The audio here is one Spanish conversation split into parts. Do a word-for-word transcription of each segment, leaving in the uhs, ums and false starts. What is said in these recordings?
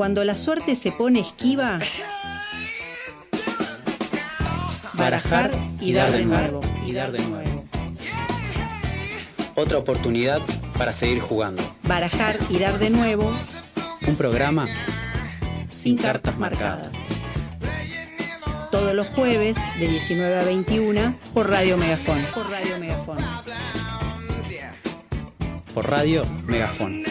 Cuando la suerte se pone esquiva, barajar y dar de nuevo, y dar de nuevo. Otra oportunidad para seguir jugando. Barajar y dar de nuevo. Un programa sin cartas marcadas. Todos los jueves de diecinueve a veintiuno por Radio Megafón. Por Radio Megafón. Por Radio Megafón.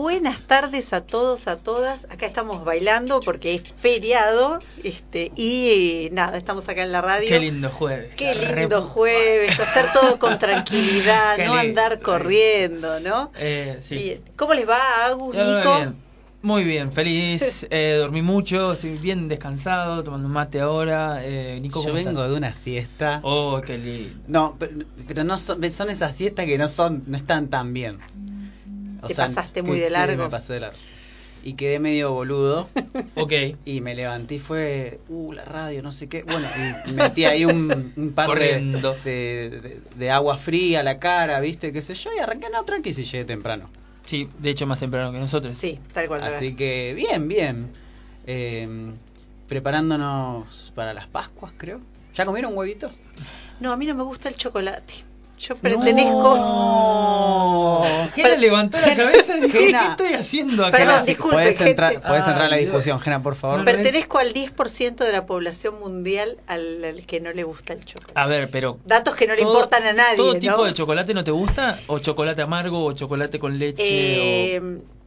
Buenas tardes a todos, a todas. Acá estamos bailando porque es feriado este, y eh, nada, estamos acá en la radio. Qué lindo jueves. Qué lindo jueves, hacer todo con tranquilidad, no andar corriendo, ¿no? Eh, sí. Bien. ¿Cómo les va, Agus, Nico? Bien. Muy bien, feliz. Eh, dormí mucho, estoy bien descansado, tomando un mate ahora. Eh, Nico, ¿cómo Yo vengo estás? De una siesta. Oh, qué lindo. No, pero, pero no son, son esas siestas que no son, no están tan bien. O Te sea, pasaste muy que, de largo. Sí, me pasé de largo. Y quedé medio boludo. Ok. Y me levanté y fue, uh, la radio, no sé qué. Bueno, y metí ahí un, un par de, de, de agua fría a la cara, ¿viste? Qué sé yo. Y arranqué, no, tranqui, si llegué temprano. Sí, de hecho más temprano que nosotros. Sí, tal cual. Así tal. que, bien, bien. Eh, preparándonos para las Pascuas, creo. ¿Ya comieron huevitos? No, a mí no me gusta el chocolate. Yo pertenezco. No. Gena Pero... levantó la cabeza y dijo: ¿qué estoy haciendo acá? Perdón, disculpe. Puedes entrar, puedes entrar a la discusión, Gena, por favor. Pertenezco al diez por ciento de la población mundial al, al que no le gusta el chocolate. A ver, pero. Datos que no todo, le importan a nadie. ¿Todo tipo ¿no? de chocolate no te gusta? ¿O chocolate amargo? ¿O chocolate con leche? Eh. O...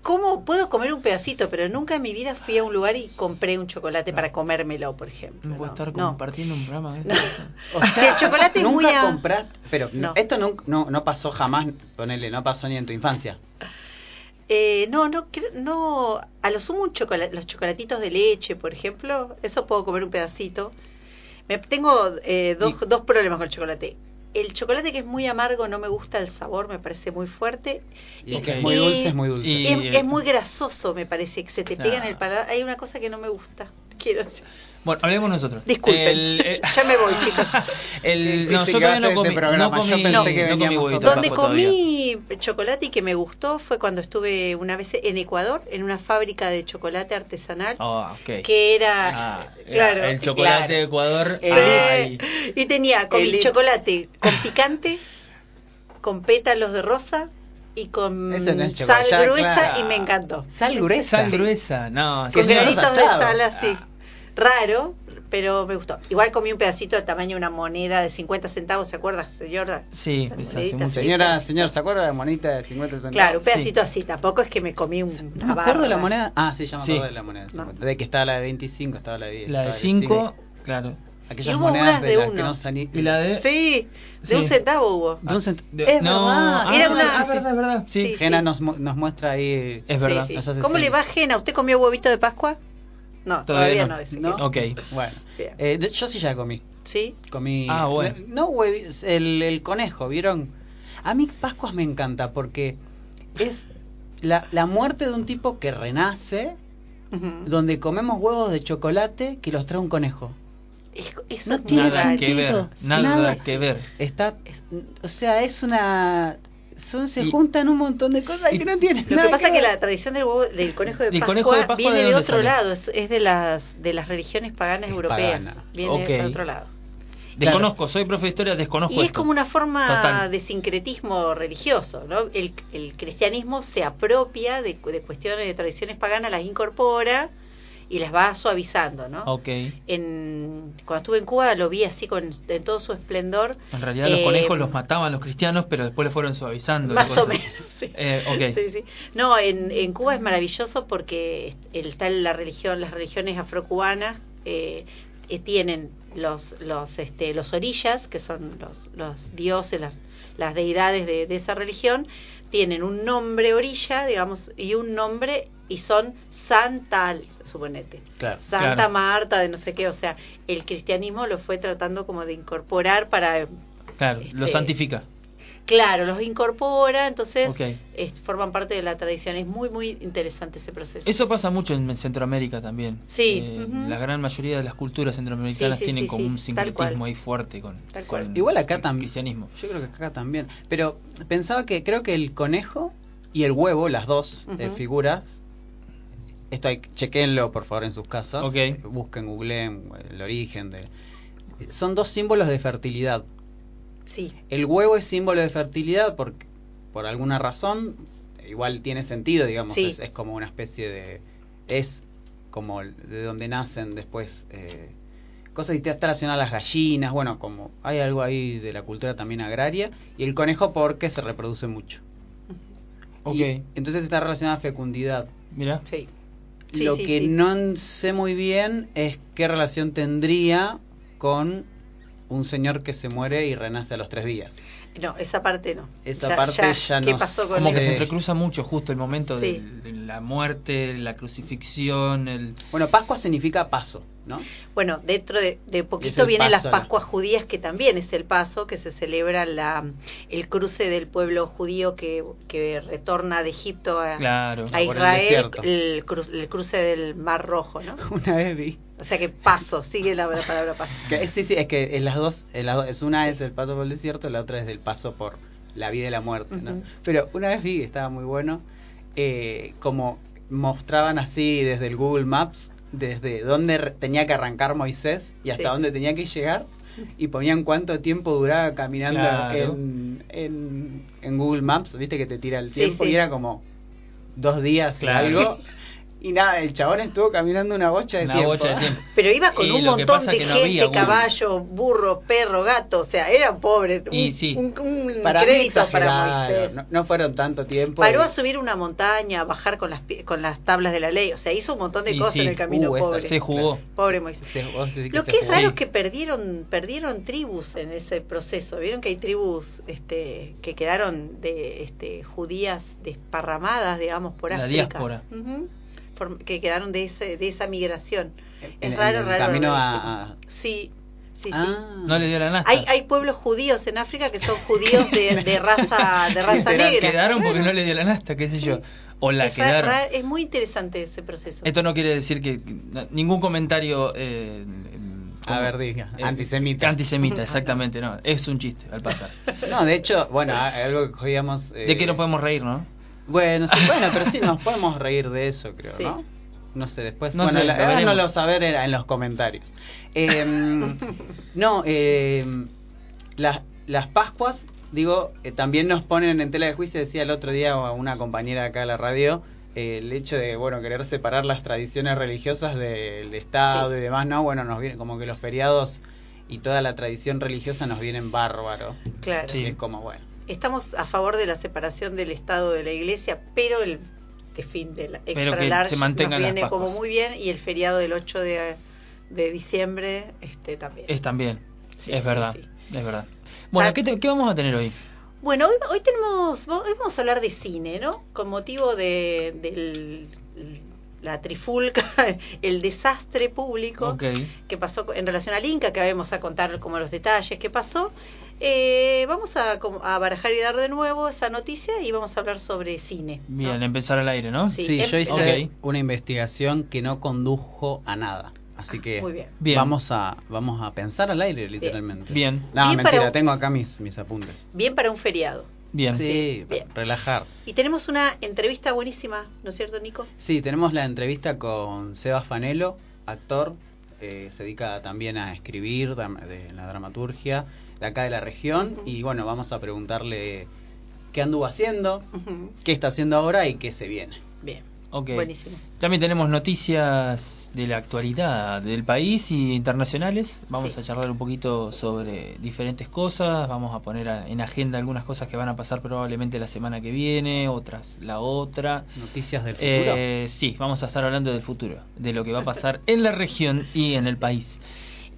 ¿Cómo puedo comer un pedacito? Pero nunca en mi vida fui a un lugar y compré un chocolate para comérmelo, por ejemplo. No puedo estar compartiendo no. un programa de no. O sea, si el chocolate nunca es muy... Nunca a... compraste... Pero no. esto no, no, no pasó jamás, ponele, no pasó ni en tu infancia. Eh, no, no, no... A lo sumo un chocolate, los chocolatitos de leche, por ejemplo, eso puedo comer un pedacito. Me, tengo eh, dos, y... dos problemas con el chocolate. El chocolate que es muy amargo no me gusta el sabor, me parece muy fuerte. Y el que es muy dulce es muy dulce. Y, es, es muy grasoso, me parece, que se te pega nah. en el paladar. Hay una cosa que no me gusta, quiero decir. Bueno, hablemos nosotros. Disculpen, el, el, ya me voy, chicos. El, nosotros no, comi, este no comí, Yo pensé que no comí huevito. Donde comí todavía. chocolate y que me gustó fue cuando estuve una vez en Ecuador, en una fábrica de chocolate artesanal. Oh, okay. Que era, ah, claro. El chocolate claro. de Ecuador. El, ay. Y tenía, comí el, chocolate con picante, con pétalos de rosa. Y con no sal chocolate. gruesa claro. y me encantó. ¿Sal gruesa? Sal gruesa, no. Con granitos de sal así. Raro, pero me gustó. Igual comí un pedacito de tamaño de una moneda de cincuenta centavos, ¿se acuerda, señora? Sí, esa, hace mucho. Señora, señor, ¿se acuerda de la monedita de cincuenta centavos? Claro, un pedacito sí. así, tampoco es que me comí un... No me acuerdo de la moneda. Ah, sí, ya me acuerdo sí. de la moneda. No. De que estaba la de veinticinco, estaba la de diez. La de cinco, de... claro. Aquellas hubo monedas de, de uno. Que no salí... ¿Y la de? Sí, de sí. un centavo hubo. De un centavo. De... Es no. verdad. Ah, Era una... sí, sí, sí. verdad, verdad. Sí. Sí, Gena sí. Nos, nos muestra ahí. Es verdad. Sí, sí. ¿Cómo le va, Gena? ¿Usted comió huevito de Pascua? No, todavía, todavía no. no. ¿No? Ok, bueno. Eh, yo sí ya comí. ¿Sí? Comí... Ah, bueno. No, huevi... el, el conejo, ¿vieron? A mí Pascuas me encanta porque es la, la muerte de un tipo que renace, uh-huh. donde comemos huevos de chocolate que los trae un conejo. Eso no tiene nada sentido. que ver. Nada, nada que ver. Está, es, o sea, es una... Son, se y, juntan un montón de cosas y, que no tienen lo nada que pasa que, que la tradición del, huevo, del conejo de Pascua, conejo de Pascua viene de, de otro sale? lado es, es de las de las religiones paganas es europeas pagana. viene okay. de otro lado desconozco claro. soy profe de historia desconozco y esto. Es como una forma Total. de sincretismo religioso, ¿no? el, el cristianismo se apropia de, de cuestiones de tradiciones paganas, las incorpora y las va suavizando, ¿no? Okay. En, cuando estuve en Cuba lo vi así con en todo su esplendor. En realidad eh, los conejos los mataban los cristianos, pero después le fueron suavizando. Más o menos, sí. Eh, okay. sí, sí. No, en, en Cuba es maravilloso porque está la religión, las religiones afrocubanas eh, eh, tienen los los este los orillas, que son los, los dioses, las, las deidades de, de esa religión, tienen un nombre orilla, digamos, y un nombre y son Santa, suponete, claro, Santa claro. Marta de no sé qué, o sea, el cristianismo lo fue tratando como de incorporar para... Claro, este, lo santifica. Claro, los incorpora, entonces okay. es, forman parte de la tradición. Es muy, muy interesante ese proceso. Eso pasa mucho en Centroamérica también. Sí. Eh, uh-huh. La gran mayoría de las culturas centroamericanas sí, sí, tienen sí, como sí. un sincretismo ahí fuerte con, Tal cual. con Igual acá tam- el cristianismo. Yo creo que acá también. Pero pensaba que creo que el conejo y el huevo, las dos uh-huh. eh, figuras, esto hay, chequenlo por favor en sus casas. Okay. Eh, busquen, googleen el origen de... Son dos símbolos de fertilidad. Sí. El huevo es símbolo de fertilidad porque, por alguna razón, igual tiene sentido, digamos, sí. es, es como una especie de... Es como de donde nacen después eh, cosas que están relacionadas a las gallinas, bueno, como hay algo ahí de la cultura también agraria, y el conejo porque se reproduce mucho. Okay. Y, entonces está relacionada a fecundidad. Mira. Sí. Sí, Lo sí, que sí. no sé muy bien es qué relación tendría con... un señor que se muere y renace a los tres días. No, esa parte no. Esa ya, parte ya, ya no. Como que se entrecruza mucho justo el momento sí. de, de la muerte, la crucifixión. El... Bueno, Pascua significa paso, ¿no? Bueno, dentro de, de poquito vienen las Pascuas la... judías, que también es el paso, que se celebra la el cruce del pueblo judío que, que retorna de Egipto a, claro. a Israel, el, el, cru, el cruce del Mar Rojo, ¿no? Una vez vi. O sea que paso, sigue la, la palabra paso. Que, sí, sí, es que en las dos, en las dos es una sí. es el paso por el desierto, la otra es el paso por la vida y la muerte, ¿no? Uh-huh. Pero una vez vi, estaba muy bueno, eh, como mostraban así desde el Google Maps, desde dónde re- tenía que arrancar Moisés y hasta sí. dónde tenía que llegar, y ponían cuánto tiempo duraba caminando claro. en, en, en Google Maps, viste que te tira el tiempo, sí, sí. y era como dos días claro. o algo. Y nada, el chabón estuvo caminando una bocha de, una tiempo. Bocha de tiempo. Pero iba con y un montón de no gente, caballo, burro, perro, gato. O sea, eran pobres. Un, sí. un, un para crédito para Moisés. No, no fueron tanto tiempo. Paró y... a subir una montaña, a bajar con las con las tablas de la ley. O sea, hizo un montón de y cosas sí. en el camino. Uh, pobre. Esa, se jugó. Pobre Moisés. Se jugó, sí, que Lo que es jugó. raro sí. es que perdieron perdieron tribus en ese proceso. Vieron que hay tribus este que quedaron de este judías desparramadas, digamos, por la África. La diáspora. Uh-huh. que quedaron de ese de esa migración. Es raro, raro. Camino a... Sí, sí, sí. Ah, no le dio la nasta. Hay, hay pueblos judíos en África que son judíos de, de raza de raza negra. Quedaron porque no le dio la nasta, qué sé yo. O la es quedaron. Raro, es muy interesante ese proceso. Esto no quiere decir que... Ningún comentario... Eh, a ver, diga. Antisemita. Antisemita, exactamente. No, es un chiste, al pasar. No, de hecho, bueno, algo que digamos... Eh, de que no podemos reír, ¿no? Bueno, sí, bueno, pero sí nos podemos reír de eso, creo, sí. ¿no? No sé, después... No bueno, háganoslo saber en los comentarios. Eh, no, eh, las, las Pascuas, digo, eh, también nos ponen en tela de juicio, decía el otro día una compañera acá de la radio, eh, el hecho de, bueno, querer separar las tradiciones religiosas del Estado sí. y demás, ¿no? Bueno, nos viene como que los feriados y toda la tradición religiosa nos vienen bárbaro. Claro. Sí. Es como, bueno... Estamos a favor de la separación del Estado de la Iglesia, pero el de fin de la extra large nos viene como muy bien, y el feriado del ocho de, de diciembre este también. Es también, sí, es, sí, verdad, sí. es verdad. Bueno, ¿qué, te, ¿qué vamos a tener hoy? Bueno, hoy, hoy tenemos, hoy vamos a hablar de cine, ¿no? Con motivo de, del... la trifulca, el desastre público okay. que pasó en relación al Inca, que vamos a contar como los detalles que pasó. Eh, vamos a, a barajar y dar de nuevo esa noticia y vamos a hablar sobre cine. Bien, ¿no? Empezar al aire, ¿no? Sí, sí em- yo hice okay. una investigación que no condujo a nada. Así que muy bien. Vamos, a, vamos a pensar al aire, literalmente. Bien. No, bien mentira, un... tengo acá mis, mis apuntes. Bien para un feriado. Bien. Sí, bien. Relajar. Y tenemos una entrevista buenísima, ¿no es cierto, Nico? Sí, tenemos la entrevista con Seba Fanelo, actor, eh, se dedica también a escribir de la dramaturgia de acá de la región, uh-huh. y bueno, vamos a preguntarle qué anduvo haciendo, uh-huh. qué está haciendo ahora y qué se viene. Bien, okay. Buenísimo. También tenemos noticias de la actualidad del país y internacionales. Vamos sí. a charlar un poquito sobre diferentes cosas. Vamos a poner a, en agenda algunas cosas que van a pasar probablemente la semana que viene, otras la otra. Noticias del futuro. Eh, sí, vamos a estar hablando del futuro, de lo que va a pasar en la región y en el país.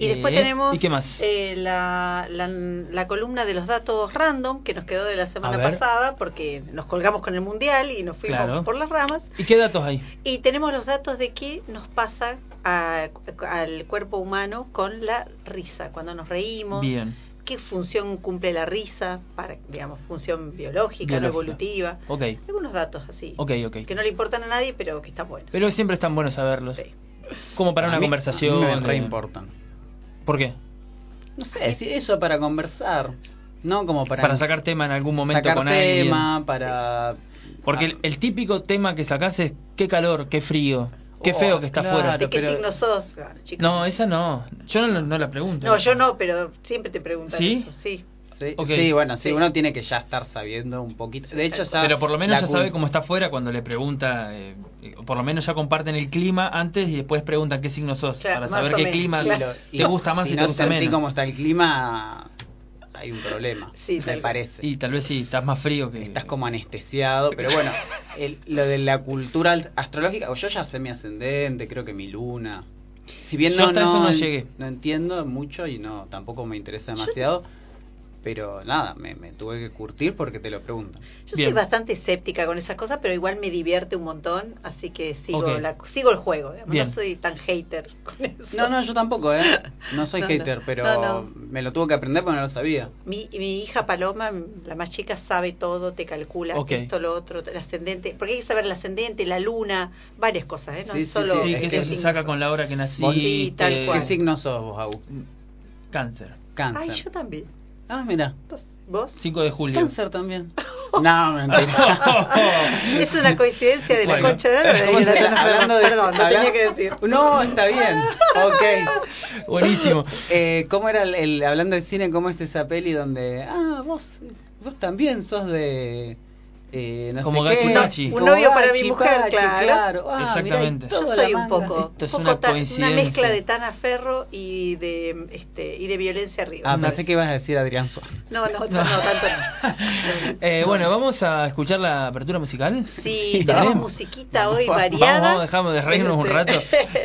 Y después eh, tenemos ¿y qué más? Eh, la, la, la columna de los datos random que nos quedó de la semana pasada porque nos colgamos con el mundial y nos fuimos claro. por las ramas. ¿Y qué datos hay? Y tenemos los datos de qué nos pasa a, a, al cuerpo humano con la risa, cuando nos reímos. Bien. qué función cumple la risa, para, digamos, función biológica, biológica. no evolutiva. Okay. Algunos datos así. Okay, okay. Que no le importan a nadie, pero que están buenos. Pero siempre están buenos saberlos. Sí. Como para a una mí, conversación. Me reimportan. ¿Por qué? No sé, si eso para conversar. No como para. Para sacar tema en algún momento sacar con alguien. Tema, para. Sí. Porque ah. el, el típico tema que sacás es qué calor, qué frío. Qué feo oh, que está afuera. Claro, ¿de qué pero... signo sos? Claro, no, esa no. Yo no, no la pregunto. No, yo no, pero siempre te preguntan ¿Sí? eso. Sí, sí, okay. sí bueno, sí. sí, uno tiene que ya estar sabiendo un poquito. De hecho, ya pero por lo menos ya cul... sabe cómo está afuera cuando le pregunta. Eh, por lo menos ya comparten el clima antes y después preguntan qué signo sos. Claro, para saber qué menos, clima claro. te y gusta más si y te no gusta menos. Si no sentí cómo está el clima, hay un problema, sí, me tal... parece. Y tal vez sí, estás más frío que... Estás como anestesiado, pero bueno, el, lo de la cultura astrológica, o yo ya sé mi ascendente, creo que mi luna. Si bien yo no, hasta no, eso no, llegué. no entiendo mucho y no tampoco me interesa demasiado, yo... pero nada, me, me tuve que curtir porque te lo preguntan. Yo Bien. soy bastante escéptica con esas cosas, pero igual me divierte un montón, así que sigo okay. la, sigo el juego. No soy tan hater con eso. No, no, yo tampoco, ¿eh? No soy no, hater, no. pero no, no. me lo tuve que aprender porque no lo sabía. Mi, mi hija Paloma, la más chica, sabe todo, te calcula okay. esto, lo otro, el ascendente. Porque hay que saber el ascendente, la luna, varias cosas, ¿eh? No sí, solo sí, sí, que eso se saca con la hora que naciste. Sí, tal cual. ¿Qué signo sos vos, Agu? Cáncer. Cáncer. Ay, yo también. Ah, mira. ¿Vos? cinco de julio. Cáncer también. No, mentira. Es una coincidencia de la bueno. concha de oro. Hablando de Perdón, lo tenía que decir. No, está bien. Ok. Buenísimo. Eh, ¿Cómo era el, el. Hablando de cine, ¿cómo es esa peli donde. Ah, vos. Vos también sos de. Eh, no como Gachi Pachi. Un novio Gachi, para mi mujer, Pachi, claro. claro. Ah, exactamente. Mirá, yo soy un poco, Esto es un poco una, ta, una mezcla de Tana Ferro y de este y de Violencia Rivas. Ah, ¿sabes? Pensé que ibas a decir Adrián Suárez. No, no, no, no, no tanto no. Eh, bueno, vamos a escuchar la apertura musical. Sí, tenemos musiquita hoy variada. Vamos, vamos, dejamos de reírnos un rato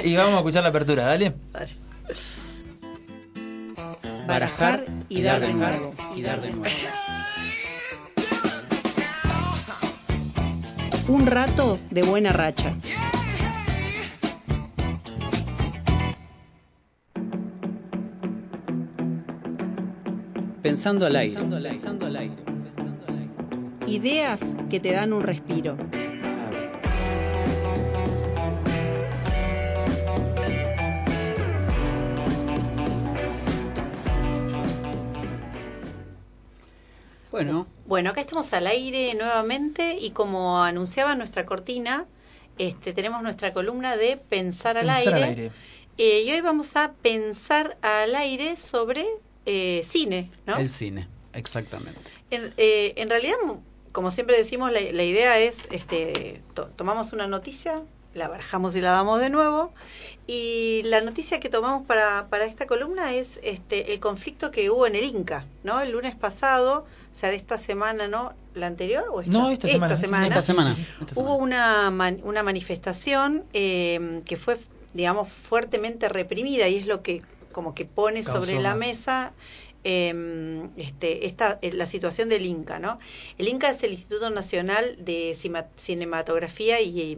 y vamos a escuchar la apertura, dale. Vale. Barajar y, y dar de nuevo y dar de nuevo. Un rato de buena racha. Pensando al aire. Pensando al aire. Pensando al aire. Pensando al aire. Ideas que te dan un respiro. Bueno. Bueno, acá estamos al aire nuevamente y como anunciaba nuestra cortina, este, tenemos nuestra columna de Pensar al Pensar Aire. Al aire. Eh, y hoy vamos a pensar al aire sobre eh, cine, ¿no? El cine, exactamente. En, eh, en realidad, como siempre decimos, la, la idea es, este, to- tomamos una noticia, la barajamos y la damos de nuevo. Y la noticia que tomamos para, para esta columna es este, el conflicto que hubo en el Inca, ¿no? El lunes pasado, o sea, de esta semana, ¿no? ¿La anterior o esta? No, esta, esta, semana, semana, esta semana. Esta semana. Hubo una, man, una manifestación eh, que fue, digamos, fuertemente reprimida y es lo que como que pone Causumas. sobre la mesa eh, este, esta, la situación del Inca, ¿no? El Inca es el Instituto Nacional de Cinematografía y,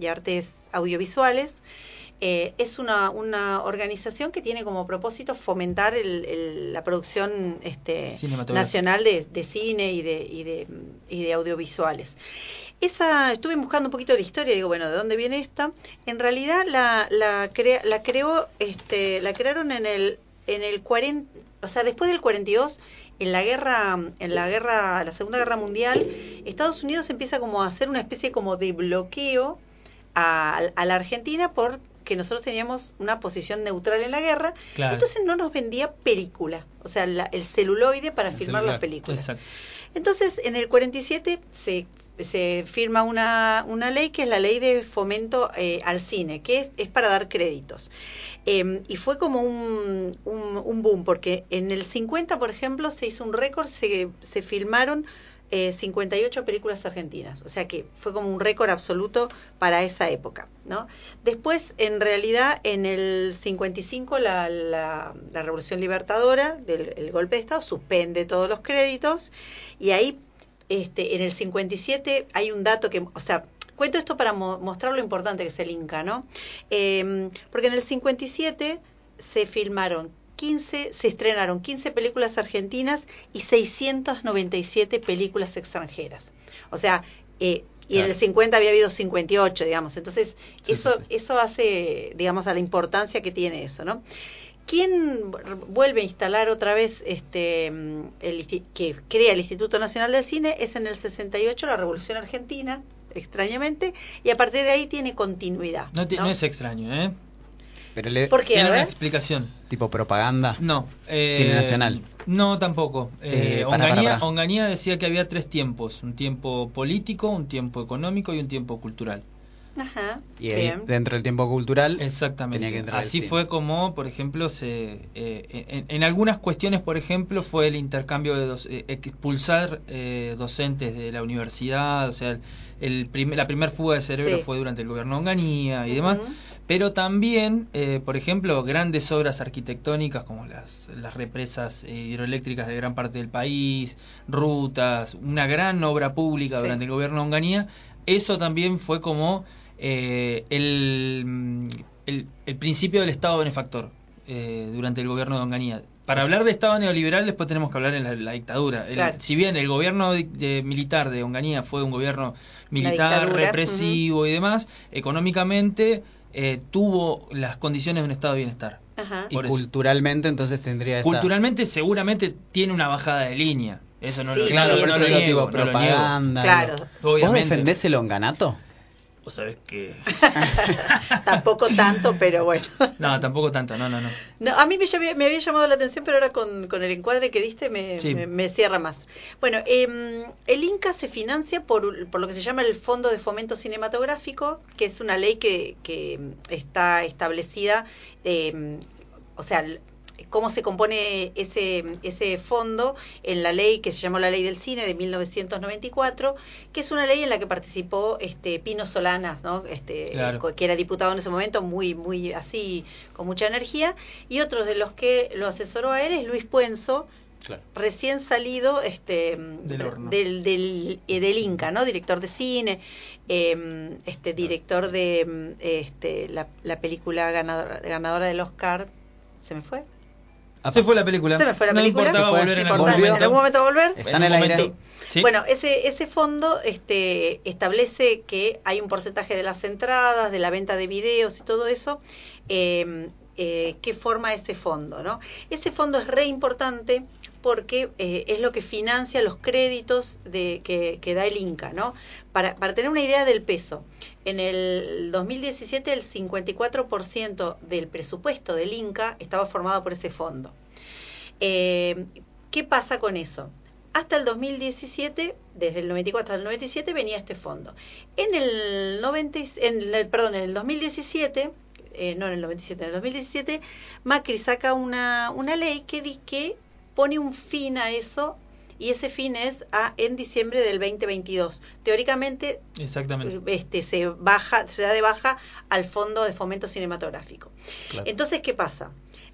y Artes Audiovisuales. Eh, es una, una organización que tiene como propósito fomentar el, el, la producción este, nacional de, de cine y de, y de, y de audiovisuales. Esa, estuve buscando un poquito la historia y digo, bueno, ¿de dónde viene esta? En realidad la, la, crea, la, creó, este, la crearon en el, en el cuarenta, o sea, después del cuarenta y dos, en la guerra, en la guerra, la Segunda Guerra Mundial, Estados Unidos empieza como a hacer una especie como de bloqueo a, a la Argentina por que nosotros teníamos una posición neutral en la guerra, claro. Entonces no nos vendía película, o sea, la, el celuloide para el filmar celular, las películas. Exacto. Entonces, en el cuarenta y siete se, se firma una, una ley que es la Ley de Fomento eh, al Cine, que es, es para dar créditos. Eh, y fue como un, un, un boom, porque en el cincuenta, por ejemplo, se hizo un récord, se, se filmaron Eh, cincuenta y ocho películas argentinas, o sea que fue como un récord absoluto para esa época, ¿no? Después, en realidad, en el cincuenta y cinco la, la, la Revolución Libertadora, del, el golpe de Estado, suspende todos los créditos y ahí, este, en el cincuenta y siete hay un dato que, o sea, cuento esto para mo- mostrar lo importante que es el Inca, ¿no? Eh, porque en el cincuenta y siete se filmaron quince, se estrenaron quince películas argentinas y seiscientas noventa y siete películas extranjeras. O sea, eh, y claro, en el cincuenta había habido cincuenta y ocho, digamos. Entonces, sí, eso, sí, sí. eso hace, digamos, a la importancia que tiene eso, ¿no? ¿Quién vuelve a instalar otra vez, este, el, que crea el Instituto Nacional del Cine? Es en el sesenta y ocho, la Revolución Argentina, extrañamente, y a partir de ahí tiene continuidad. No, ¿no? no es extraño, ¿eh? Pero le ¿Por qué? Tiene una explicación. ¿Tipo propaganda? No. Eh, Cine nacional. No, tampoco. Eh, eh, para, Onganía, para, para. Onganía decía que había tres tiempos. Un tiempo político, un tiempo económico y un tiempo cultural. Ajá. Y ahí, dentro del tiempo cultural, exactamente, tenía que entrar. Así fue como, por ejemplo, se eh, en, en algunas cuestiones, por ejemplo, fue el intercambio de dos, eh, expulsar eh, docentes de la universidad. O sea, el, el prim, la primer fuga de cerebro sí. fue durante el gobierno de Onganía y uh-huh. demás. Pero también, eh, por ejemplo, grandes obras arquitectónicas como las, las represas eh, hidroeléctricas de gran parte del país, rutas, una gran obra pública sí. durante el gobierno de Onganía. Eso también fue como eh, el, el, el principio del Estado benefactor eh, durante el gobierno de Onganía. Para hablar de Estado neoliberal después tenemos que hablar de la, la dictadura. Claro. El, si bien el gobierno de, de, militar de Onganía fue un gobierno militar, represivo uh-huh. y demás, económicamente... Eh, tuvo las condiciones de un estado de bienestar. Ajá. Y culturalmente entonces tendría esa... Culturalmente seguramente tiene una bajada de línea. Eso no sí, lo, claro, sí, no sí, lo, sí, lo niego, tipo no propaganda. Lo niego. Claro. Obviamente. ¿Vos defendés el onganato? Vos sabés que... tampoco tanto, pero bueno. No, tampoco tanto, no, no, no. no a mí me, me había llamado la atención, pero ahora con, con el encuadre que diste me, sí. me, me cierra más. Bueno, eh, el INCA se financia por, por lo que se llama el Fondo de Fomento Cinematográfico, que es una ley que, que está establecida, eh, o sea... cómo se compone ese ese fondo en la ley que se llamó la Ley del Cine de mil novecientos noventa y cuatro, que es una ley en la que participó este Pino Solanas, ¿no? Este claro. que era diputado en ese momento, muy muy así con mucha energía, y otro de los que lo asesoró a él es Luis Puenzo. Claro. Recién salido este del, horno. del del del INCA, ¿no? Director de cine, eh, este director de este la, la película ganadora ganadora del Oscar, se me fue Se fue la película. Se me fue la no película. No importaba volver en algún momento. En algún momento volver. Está en el aire. Sí. ¿Sí? Bueno, ese ese fondo este, establece que hay un porcentaje de las entradas, de la venta de videos y todo eso, eh, eh, que forma ese fondo, ¿no? Ese fondo es re importante porque eh, es lo que financia los créditos de que, que da el INCA, ¿no? Para, para tener una idea del peso, en el dos mil diecisiete el cincuenta y cuatro por ciento del presupuesto del INCA estaba formado por ese fondo. Eh, ¿qué pasa con eso? Hasta el dos mil diecisiete, desde el noventa y cuatro hasta el noventa y siete, venía este fondo. En el, noventa, en el, perdón, en el dos mil diecisiete... Eh, no, en el noventa y siete, en el dos mil diecisiete, Macri saca una, una ley que dice que pone un fin a eso, y ese fin es a, en diciembre del veinte veintidós. Teóricamente, exactamente, este, se baja, se da de baja al Fondo de Fomento Cinematográfico. Claro. Entonces, ¿qué pasa?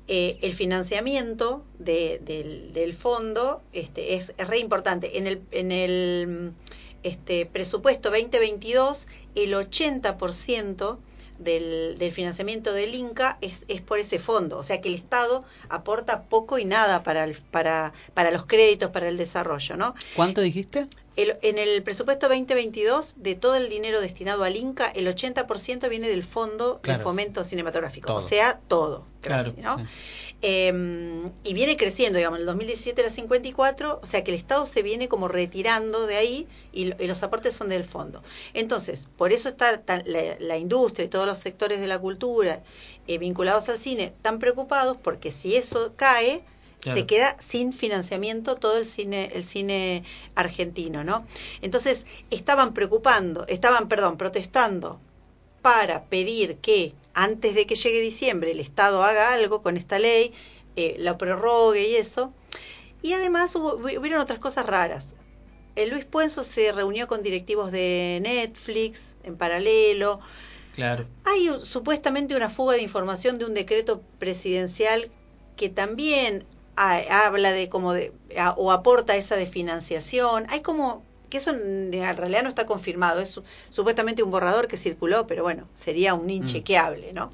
Eh, el financiamiento de, del, del fondo este, es, es re importante. En el, en el este, presupuesto veinte veintidós, el ochenta por ciento Del, del financiamiento del INCA es, es por ese fondo, o sea que el Estado aporta poco y nada para el, para para los créditos, para el desarrollo, ¿no? ¿Cuánto dijiste? El, en el presupuesto veinte veintidós, de todo el dinero destinado al INCA, el ochenta por ciento viene del Fondo claro. de Fomento Cinematográfico, todo. o sea, todo. Claro. Casi, ¿no? Sí. Eh, y viene creciendo, digamos, en el dos mil diecisiete era cincuenta y cuatro, o sea que el Estado se viene como retirando de ahí y, y los aportes son del fondo. Entonces, por eso está tan, la, la industria y todos los sectores de la cultura eh, vinculados al cine tan preocupados, porque si eso cae... Claro. Se queda sin financiamiento todo el cine, el cine argentino, ¿no? Entonces estaban preocupando, estaban, perdón, protestando para pedir que antes de que llegue diciembre el Estado haga algo con esta ley, eh, la prorrogue y eso. Y además hubo, hubieron otras cosas raras. El Luis Puenzo se reunió con directivos de Netflix en paralelo. Claro. Hay supuestamente una fuga de información de un decreto presidencial que también A, habla de como de a, o aporta esa de financiación. Hay como que eso en realidad no está confirmado, es su, supuestamente un borrador que circuló, pero bueno, sería un inchequeable, ¿no?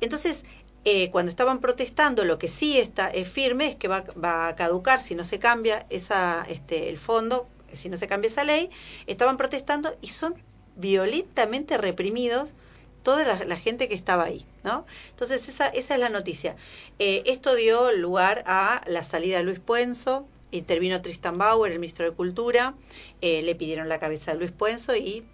Entonces eh, cuando estaban protestando, lo que sí está es firme es que va, va a caducar si no se cambia esa, este, el fondo, si no se cambia esa ley. Estaban protestando y son violentamente reprimidos toda la, la gente que estaba ahí, ¿no? Entonces esa, esa es la noticia. Eh, esto dio lugar a la salida de Luis Puenzo, intervino Tristan Bauer, el ministro de Cultura, eh, le pidieron la cabeza a Luis Puenzo y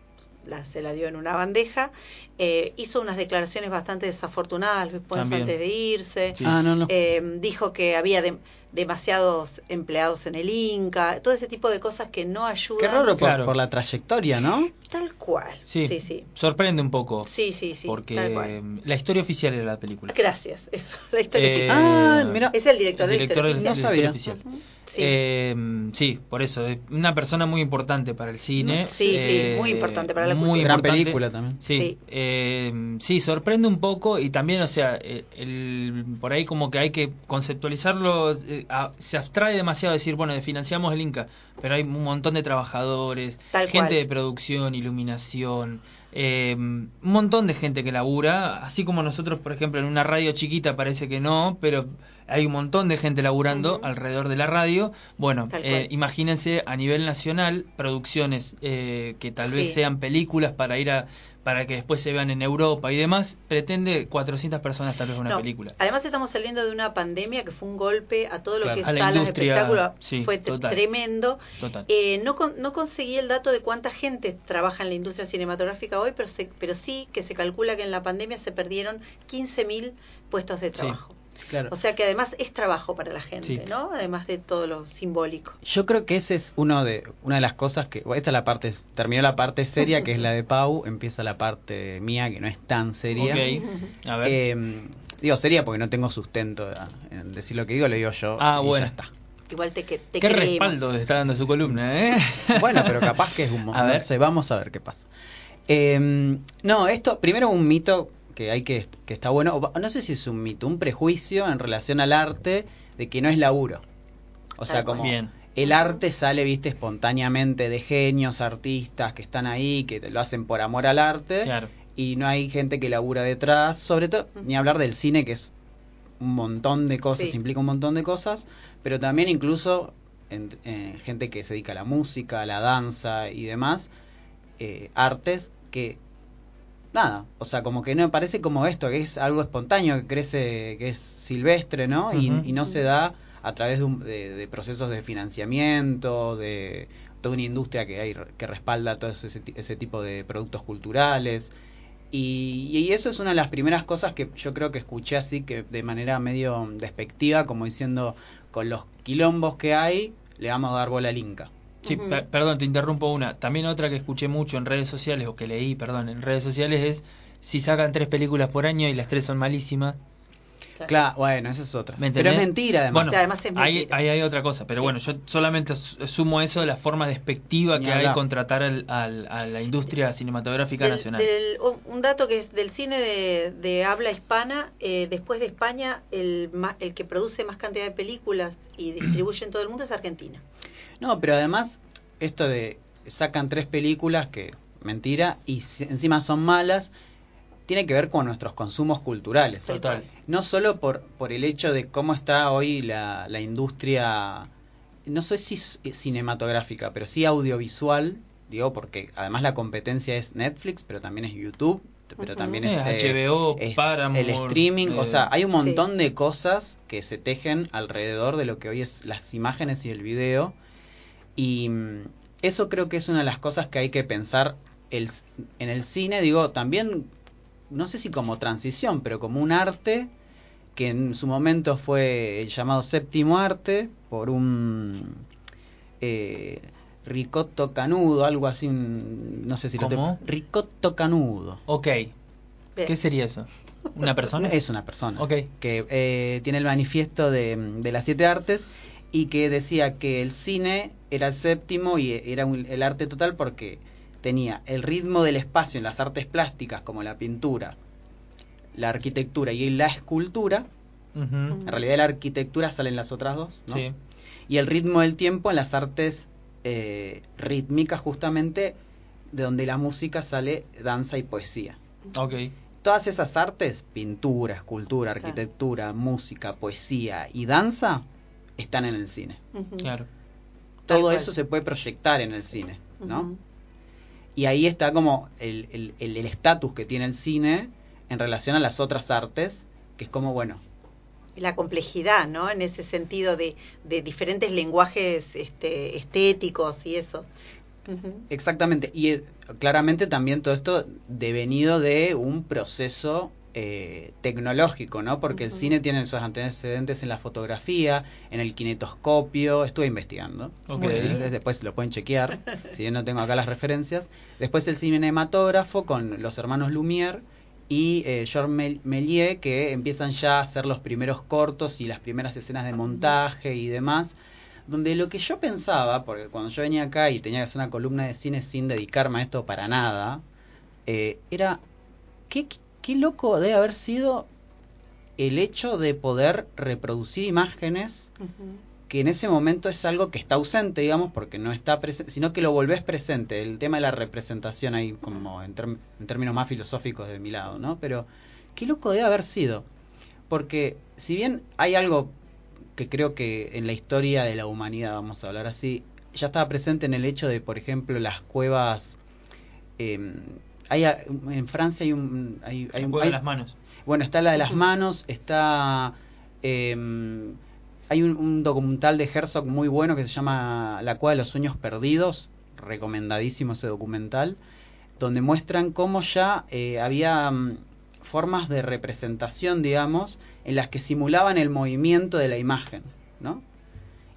la, se la dio en una bandeja. Eh, hizo unas declaraciones bastante desafortunadas Luis Puenzo También. antes de irse. Sí. Ah, no, no. Eh, dijo que había... De, demasiados empleados en el Inca, todo ese tipo de cosas que no ayudan. Qué raro, por, claro. por la trayectoria, ¿no? Tal cual. Sí, sí, sí. Sorprende un poco. Sí, sí, sí. Porque la historia oficial era la película. Gracias, eso. La historia eh, oficial. Ah, mira. Es el director, el director de la historia oficial. No sabía. Sí. Eh, sí, por eso. Una persona muy importante para el cine. Sí, eh, sí, muy importante para la cultura. Muy gran película también. Sí. Sí. Eh, sí, sorprende un poco y también, o sea, el, el, por ahí como que hay que conceptualizarlo. Eh, a, se abstrae demasiado decir, bueno, financiamos el Inca, pero hay un montón de trabajadores, Tal gente cual. de producción, iluminación, eh, un montón de gente que labura, así como nosotros, por ejemplo, en una radio chiquita parece que no, pero hay un montón de gente laburando uh-huh. alrededor de la radio. Bueno, eh, imagínense a nivel nacional producciones eh, que tal sí. vez sean películas para ir a para que después se vean en Europa y demás, pretende cuatrocientas personas tal vez una no, película. Además estamos saliendo de una pandemia que fue un golpe a todo lo claro, que es salas de espectáculo, sí, fue total, tremendo. Total. Eh, no, no conseguí el dato de cuánta gente trabaja en la industria cinematográfica hoy, pero, se, pero sí que se calcula que en la pandemia se perdieron quince mil puestos de trabajo. Sí. Claro. O sea que además es trabajo para la gente, sí. ¿no? Además de todo lo simbólico. Yo creo que ese es uno de una de las cosas que... Esta es la parte... Terminó la parte seria, que es la de Pau. Empieza la parte mía, que no es tan seria. Okay. A ver. Eh, digo, seria porque no tengo sustento. En decir lo que digo, lo digo yo. Ah, y bueno. Ya está. Igual te, te qué creemos. Respaldo está dando su columna, ¿eh? Bueno, pero capaz que es un... A ver. Sé, vamos a ver qué pasa. Eh, no, esto... Primero un mito... que hay que, que está bueno, o no sé si es un mito, un prejuicio en relación al arte de que no es laburo. O sea, como Bien. el arte sale, viste, espontáneamente de genios, artistas que están ahí, que lo hacen por amor al arte, claro. y no hay gente que labura detrás, sobre todo, ni hablar del cine, que es un montón de cosas, sí. implica un montón de cosas, pero también incluso en, en gente que se dedica a la música, a la danza y demás, eh, artes que... Nada, o sea, como que no me parece como esto, que es algo espontáneo, que crece, que es silvestre, ¿no? Uh-huh. Y, y no se da a través de, un, de, de procesos de financiamiento, de toda una industria que hay que respalda todo ese, ese tipo de productos culturales. Y, y eso es una de las primeras cosas que yo creo que escuché así, que de manera medio despectiva, como diciendo, con los quilombos que hay, le vamos a dar bola al Inca. Sí, uh-huh. per- perdón, te interrumpo una. También otra que escuché mucho en redes sociales, o que leí, perdón, en redes sociales es si sacan tres películas por año y las tres son malísimas. Claro, claro, bueno, esa es otra. Pero es mentira, además. Bueno, o sea, además es mentira. Hay, hay, hay otra cosa, pero sí. bueno, yo solamente sumo eso de la forma despectiva Ni que hablar. hay contratar al, al, a la industria cinematográfica del, nacional. Del, un dato que es del cine de, de habla hispana, eh, después de España, el, el que produce más cantidad de películas y distribuye en todo el mundo es Argentina. No, pero además, esto de sacan tres películas, que mentira, y si, encima son malas, tiene que ver con nuestros consumos culturales. Total. No solo por, por el hecho de cómo está hoy la, la industria, no sé si cinematográfica, pero sí audiovisual, digo, porque además la competencia es Netflix, pero también es YouTube, pero uh-huh. también es, es H B O, eh, Paramount, el streaming, eh, o sea, hay un montón sí. de cosas que se tejen alrededor de lo que hoy es las imágenes y el video. Y eso creo que es una de las cosas que hay que pensar el, en el cine, digo, también, no sé si como transición, pero como un arte que en su momento fue el llamado séptimo arte por un eh, Ricciotto Canudo, algo así, no sé si ¿Cómo? lo te... Ricciotto Canudo. Ok, ¿qué sería eso? ¿Una persona? Es una persona, okay. que eh, tiene el manifiesto de, de las siete artes. Y que decía que el cine era el séptimo y era un, el arte total porque tenía el ritmo del espacio en las artes plásticas como la pintura, la arquitectura y la escultura. Uh-huh. En realidad la arquitectura salen las otras dos, ¿no? Sí. Y el ritmo del tiempo en las artes eh, rítmicas justamente de donde la música sale danza y poesía. Okay. todas esas artes, pintura, escultura, arquitectura, claro, música, poesía y danza, están en el cine. Uh-huh. Claro. Todo eso se puede proyectar en el cine, ¿no? Uh-huh. Y ahí está como el estatus el, el que tiene el cine en relación a las otras artes, que es como, bueno... La complejidad, ¿no? En ese sentido de, de diferentes lenguajes este, estéticos y eso. Uh-huh. Exactamente. Y claramente también todo esto devenido de un proceso eh, tecnológico, ¿no? Porque uh-huh. el cine tiene sus antecedentes en la fotografía, en el kinetoscopio. Estuve investigando. Okay. Después lo pueden chequear, si yo no tengo acá las referencias. Después el cinematógrafo con los hermanos Lumière y eh, Georges Méliès, que empiezan ya a hacer los primeros cortos y las primeras escenas de montaje y demás, donde lo que yo pensaba, porque cuando yo venía acá y tenía que hacer una columna de cine sin dedicarme a esto para nada, eh, era, ¿qué, qué loco debe haber sido el hecho de poder reproducir imágenes uh-huh. que en ese momento es algo que está ausente, digamos, porque no está presente, sino que lo volvés presente. El tema de la representación ahí, como en, term- en términos más filosóficos de mi lado, ¿no? Pero qué loco debe haber sido. Porque si bien hay algo que creo que en la historia de la humanidad, vamos a hablar así, ya estaba presente en el hecho de, por ejemplo, las cuevas... Eh, hay a, en Francia hay un... Hay, hay, la cueva hay, de las manos. Bueno, está la de las manos, está... Eh, Hay un, un documental de Herzog muy bueno que se llama La cueva de los sueños perdidos, recomendadísimo ese documental, donde muestran cómo ya eh, había um, formas de representación, digamos, en las que simulaban el movimiento de la imagen, ¿no?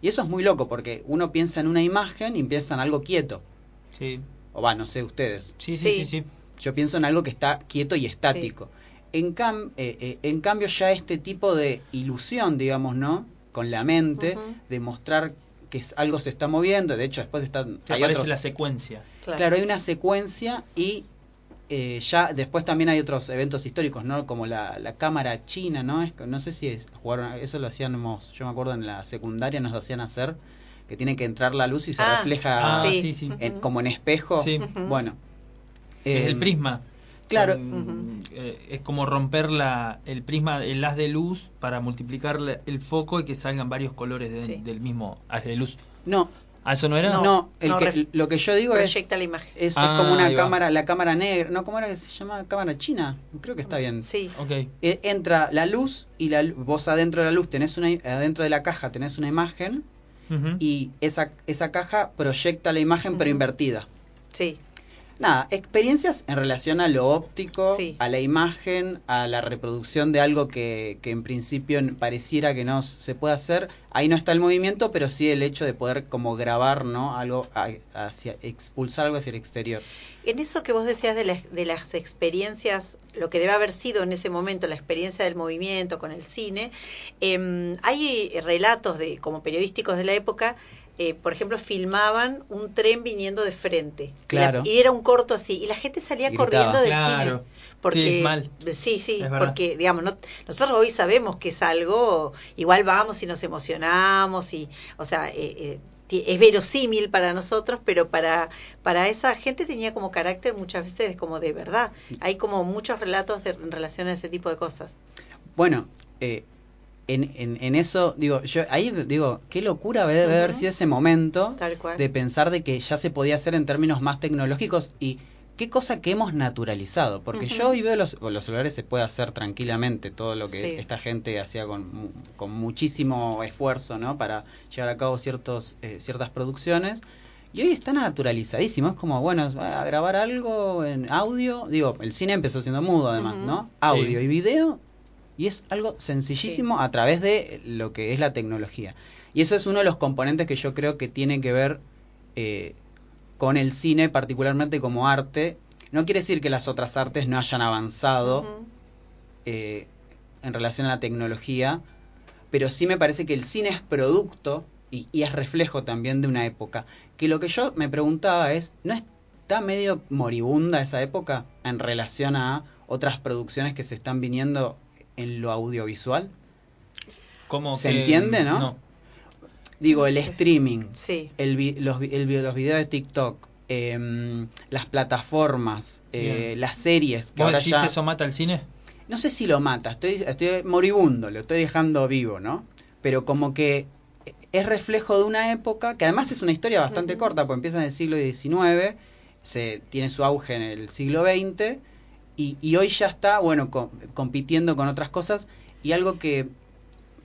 Y eso es muy loco, porque uno piensa en una imagen y piensa en algo quieto. Sí. O va, no sé, ustedes. Sí, sí, sí, sí, sí. Yo pienso en algo que está quieto y estático. Sí. En, cam- eh, eh, en cambio ya este tipo de ilusión, digamos, ¿no?, con la mente, uh-huh. de mostrar que algo se está moviendo, de hecho después está... Te hay aparece otros, la secuencia. Claro. Claro, hay una secuencia y eh, ya después también hay otros eventos históricos, ¿no? Como la, la cámara china, ¿no? Es, no sé si es, jugaron, eso lo hacíamos, yo me acuerdo en la secundaria nos lo hacían hacer, que tiene que entrar la luz y se ah, refleja ah, sí. Sí, sí. En, como en espejo. Sí. Bueno. Eh, el prisma. Claro. Son, uh-huh. eh, es como romper la, el prisma, el haz de luz para multiplicar la, el foco y que salgan varios colores de, sí. del mismo haz de luz. No. ¿Ah, eso no era? No, no, el no que, re- lo que yo digo proyecta es... Proyecta la imagen. Es, ah, es como una cámara, va. La cámara negra, no, ¿cómo era que se llama? Cámara china, creo que está bien. Sí. Okay. Eh, entra la luz y la, vos adentro de la luz tenés una, adentro de la caja tenés una imagen uh-huh. y esa, esa caja proyecta la imagen uh-huh. pero invertida. Sí. Nada, experiencias en relación a lo óptico, sí. a la imagen, a la reproducción de algo que, que en principio pareciera que no se puede hacer. Ahí no está el movimiento, pero sí el hecho de poder como grabar, ¿no? Algo hacia, expulsar algo hacia el exterior. En eso que vos decías de las, de las experiencias, lo que debe haber sido en ese momento la experiencia del movimiento con el cine, eh, hay relatos de como periodísticos de la época. Eh, por ejemplo, filmaban un tren viniendo de frente. Claro. Y, la, y era un corto así. Y la gente salía gritaba, corriendo del claro. cine. Porque, sí, mal. Sí, sí, porque, digamos, no, nosotros hoy sabemos que es algo... Igual vamos y nos emocionamos. Y, o sea, eh, eh, es verosímil para nosotros, pero para, para esa gente tenía como carácter muchas veces como de verdad. Hay como muchos relatos de, en relación a ese tipo de cosas. Bueno, eh... En, en, en eso, digo, yo ahí digo, qué locura debe uh-huh. haber sido ese momento de pensar de que ya se podía hacer en términos más tecnológicos y qué cosa que hemos naturalizado, porque uh-huh. yo hoy veo los, los celulares se puede hacer tranquilamente todo lo que sí. esta gente hacía con, con muchísimo esfuerzo, ¿no? Para llevar a cabo ciertos eh, ciertas producciones y hoy están naturalizadísimos, es como, bueno, a grabar algo en audio, digo, el cine empezó siendo mudo además, uh-huh. ¿no? Audio sí. y video. Y es algo sencillísimo sí. a través de lo que es la tecnología. Y eso es uno de los componentes que yo creo que tiene que ver eh, con el cine, particularmente como arte. No quiere decir que las otras artes no hayan avanzado uh-huh. eh, en relación a la tecnología, pero sí me parece que el cine es producto y, y es reflejo también de una época. Que lo que yo me preguntaba es, ¿no está medio moribunda esa época en relación a otras producciones que se están viniendo en lo audiovisual? ¿Cómo se que, entiende, no? no? Digo, no el sé. Streaming, sí. el vi- los, vi- el vi- los videos de TikTok, eh, las plataformas, eh, las series. Que ¿Vos ahora decís ya... eso mata el cine? No sé si lo mata, estoy, estoy moribundo, lo estoy dejando vivo, ¿no? Pero como que es reflejo de una época, que además es una historia bastante uh-huh. corta, porque empieza en el siglo diecinueve, se, tiene su auge en el siglo veinte, y, y hoy ya está, bueno, com, compitiendo con otras cosas, y algo que,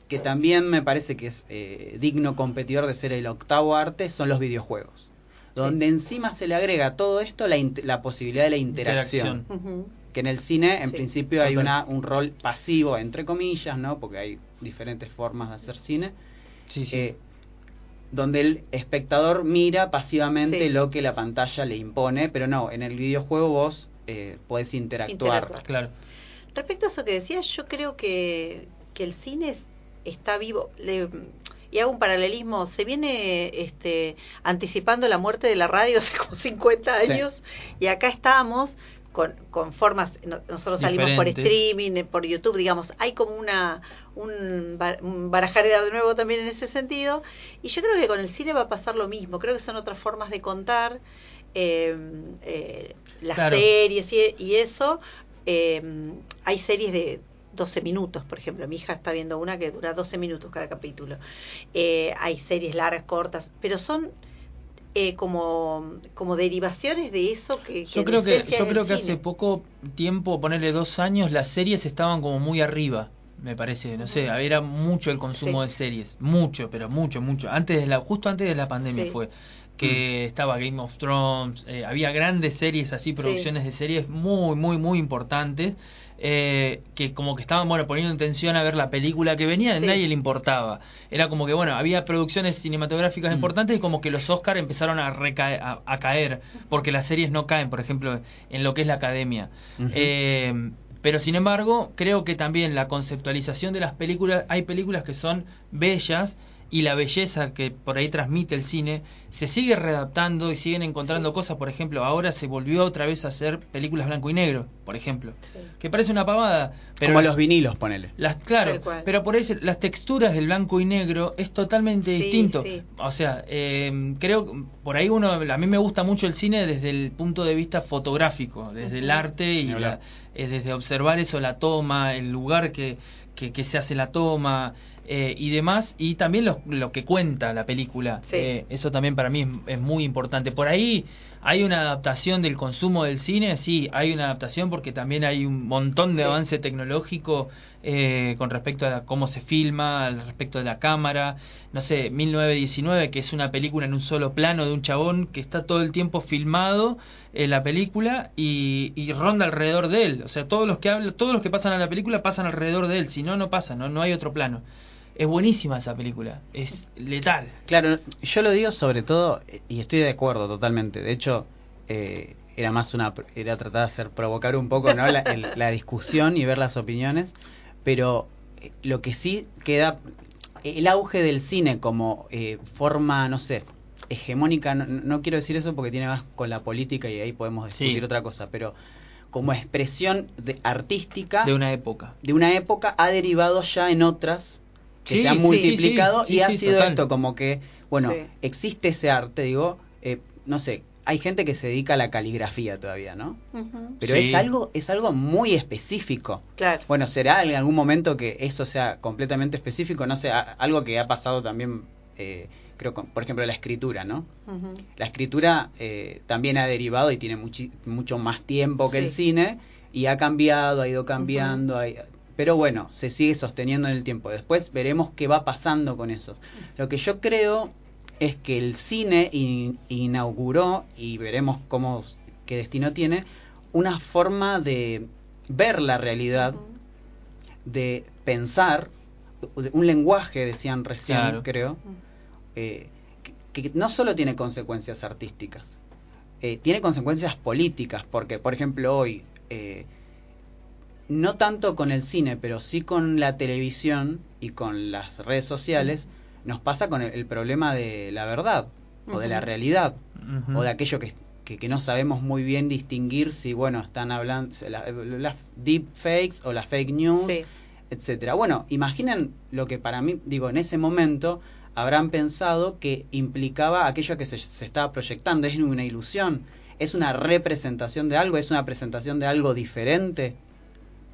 que también me parece que es eh, digno competidor de ser el octavo arte, son los videojuegos, donde sí. encima se le agrega a todo esto la, la posibilidad de la interacción. interacción. Uh-huh. Que en el cine, en sí, principio, total. hay una, un rol pasivo, entre comillas, ¿no? Porque hay diferentes formas de hacer cine. Sí, sí. Eh, donde el espectador mira pasivamente sí. lo que la pantalla le impone, pero no, en el videojuego vos eh, podés interactuar. interactuar. Claro. Respecto a eso que decías, yo creo que, que el cine es, está vivo. Le, y hago un paralelismo. Se viene este, anticipando la muerte de la radio hace como cincuenta años, sí. y acá estábamos... Con, con formas, nosotros salimos diferentes. Por streaming, por YouTube, digamos, hay como una un, un barajareda de nuevo también en ese sentido, y yo creo que con el cine va a pasar lo mismo, creo que son otras formas de contar, eh, eh, las claro. series y, y eso, eh, hay series de doce minutos, por ejemplo, mi hija está viendo una que dura doce minutos cada capítulo, eh, hay series largas, cortas, pero son... Eh, como como derivaciones de eso que, que yo creo que yo creo que hace poco tiempo, ponerle dos años, las series estaban como muy arriba, me parece, no sé, era mucho el consumo sí. de series, mucho, pero mucho, mucho. Antes de la, justo antes de la pandemia sí. fue que mm. estaba Game of Thrones, eh, había grandes series así, producciones sí. de series muy, muy, muy importantes, eh, que como que estaban, bueno, poniendo atención a ver la película que venía, sí. nadie le importaba. Era como que, bueno, había producciones cinematográficas mm. importantes y como que los Oscar empezaron a, recaer, a, a caer, porque las series no caen, por ejemplo, en lo que es la academia. Uh-huh. Eh, pero sin embargo, creo que también la conceptualización de las películas, hay películas que son bellas, y la belleza que por ahí transmite el cine se sigue readaptando y siguen encontrando sí. cosas. Por ejemplo, ahora se volvió otra vez a hacer películas blanco y negro, por ejemplo, sí. que parece una pavada, pero como la, los vinilos, ponele las, claro, pero por ahí se, las texturas del blanco y negro es totalmente sí, distinto sí. o sea, eh, creo por ahí uno, a mí me gusta mucho el cine desde el punto de vista fotográfico, desde uh-huh. el arte y la, eh, desde observar eso, la toma, el lugar que, que, que se hace la toma, Eh, y demás, y también lo, lo que cuenta la película, sí. eh, eso también para mí es, es muy importante. Por ahí hay una adaptación del consumo del cine, sí, hay una adaptación porque también hay un montón de sí. avance tecnológico, eh, con respecto a cómo se filma, al respecto de la cámara, no sé, mil novecientos diecinueve, que es una película en un solo plano de un chabón que está todo el tiempo filmado, eh, la película, y, y ronda alrededor de él, o sea, todos los que hablan, todos los que pasan a la película pasan alrededor de él, si no, no pasan, no, no hay otro plano. Es buenísima esa película, es letal. Claro, yo lo digo sobre todo, y estoy de acuerdo totalmente. De hecho, eh, era más una, era tratar de hacer, provocar un poco, ¿no? la, el, la discusión y ver las opiniones. Pero eh, lo que sí queda, el auge del cine como eh, forma, no sé, hegemónica, no, no quiero decir eso porque tiene más con la política y ahí podemos discutir sí. otra cosa, pero... como expresión de, artística... De una época. De una época, ha derivado ya en otras... que sí, se ha multiplicado sí, sí, sí, y sí, ha sido total. Esto como que, bueno, sí. existe ese arte, digo, eh, no sé, hay gente que se dedica a la caligrafía todavía, ¿no? Uh-huh. Pero sí. es algo es algo muy específico. Claro. Bueno, será en algún momento que eso sea completamente específico, no sé, a, algo que ha pasado también, eh, creo, con, por ejemplo, la escritura, ¿no? Uh-huh. La escritura eh, también ha derivado y tiene muchi- mucho más tiempo que sí. el cine, y ha cambiado, ha ido cambiando, uh-huh. hay... Pero bueno, se sigue sosteniendo en el tiempo. Después veremos qué va pasando con eso. Lo que yo creo es que el cine in, inauguró, y veremos cómo, qué destino tiene, una forma de ver la realidad, de pensar, un lenguaje, decían recién, claro. creo, eh, que, que no solo tiene consecuencias artísticas, eh, tiene consecuencias políticas, porque, por ejemplo, hoy... Eh, no tanto con el cine, pero sí con la televisión y con las redes sociales, nos pasa con el, el problema de la verdad, o uh-huh. de la realidad, uh-huh. o de aquello que, que, que no sabemos muy bien distinguir si, bueno, están hablando las la deepfakes o las fake news, sí. etcétera. Bueno, imaginen lo que para mí, digo, en ese momento habrán pensado que implicaba aquello que se, se estaba proyectando. Es una ilusión, es una representación de algo, es una presentación de algo diferente.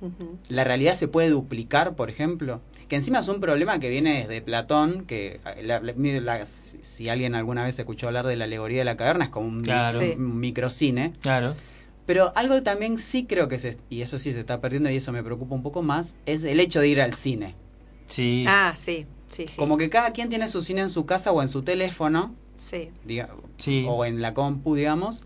Uh-huh. La realidad se puede duplicar, por ejemplo, que encima es un problema que viene desde Platón, que la, la, la, si alguien alguna vez escuchó hablar de la alegoría de la caverna, es como un, claro. mi, sí. un microcine. Claro. Pero algo también sí creo que se, y eso sí se está perdiendo y eso me preocupa un poco más, es el hecho de ir al cine. Sí. Ah, sí, sí, sí. Como que cada quien tiene su cine en su casa o en su teléfono, sí. Digamos, sí. o en la compu, digamos,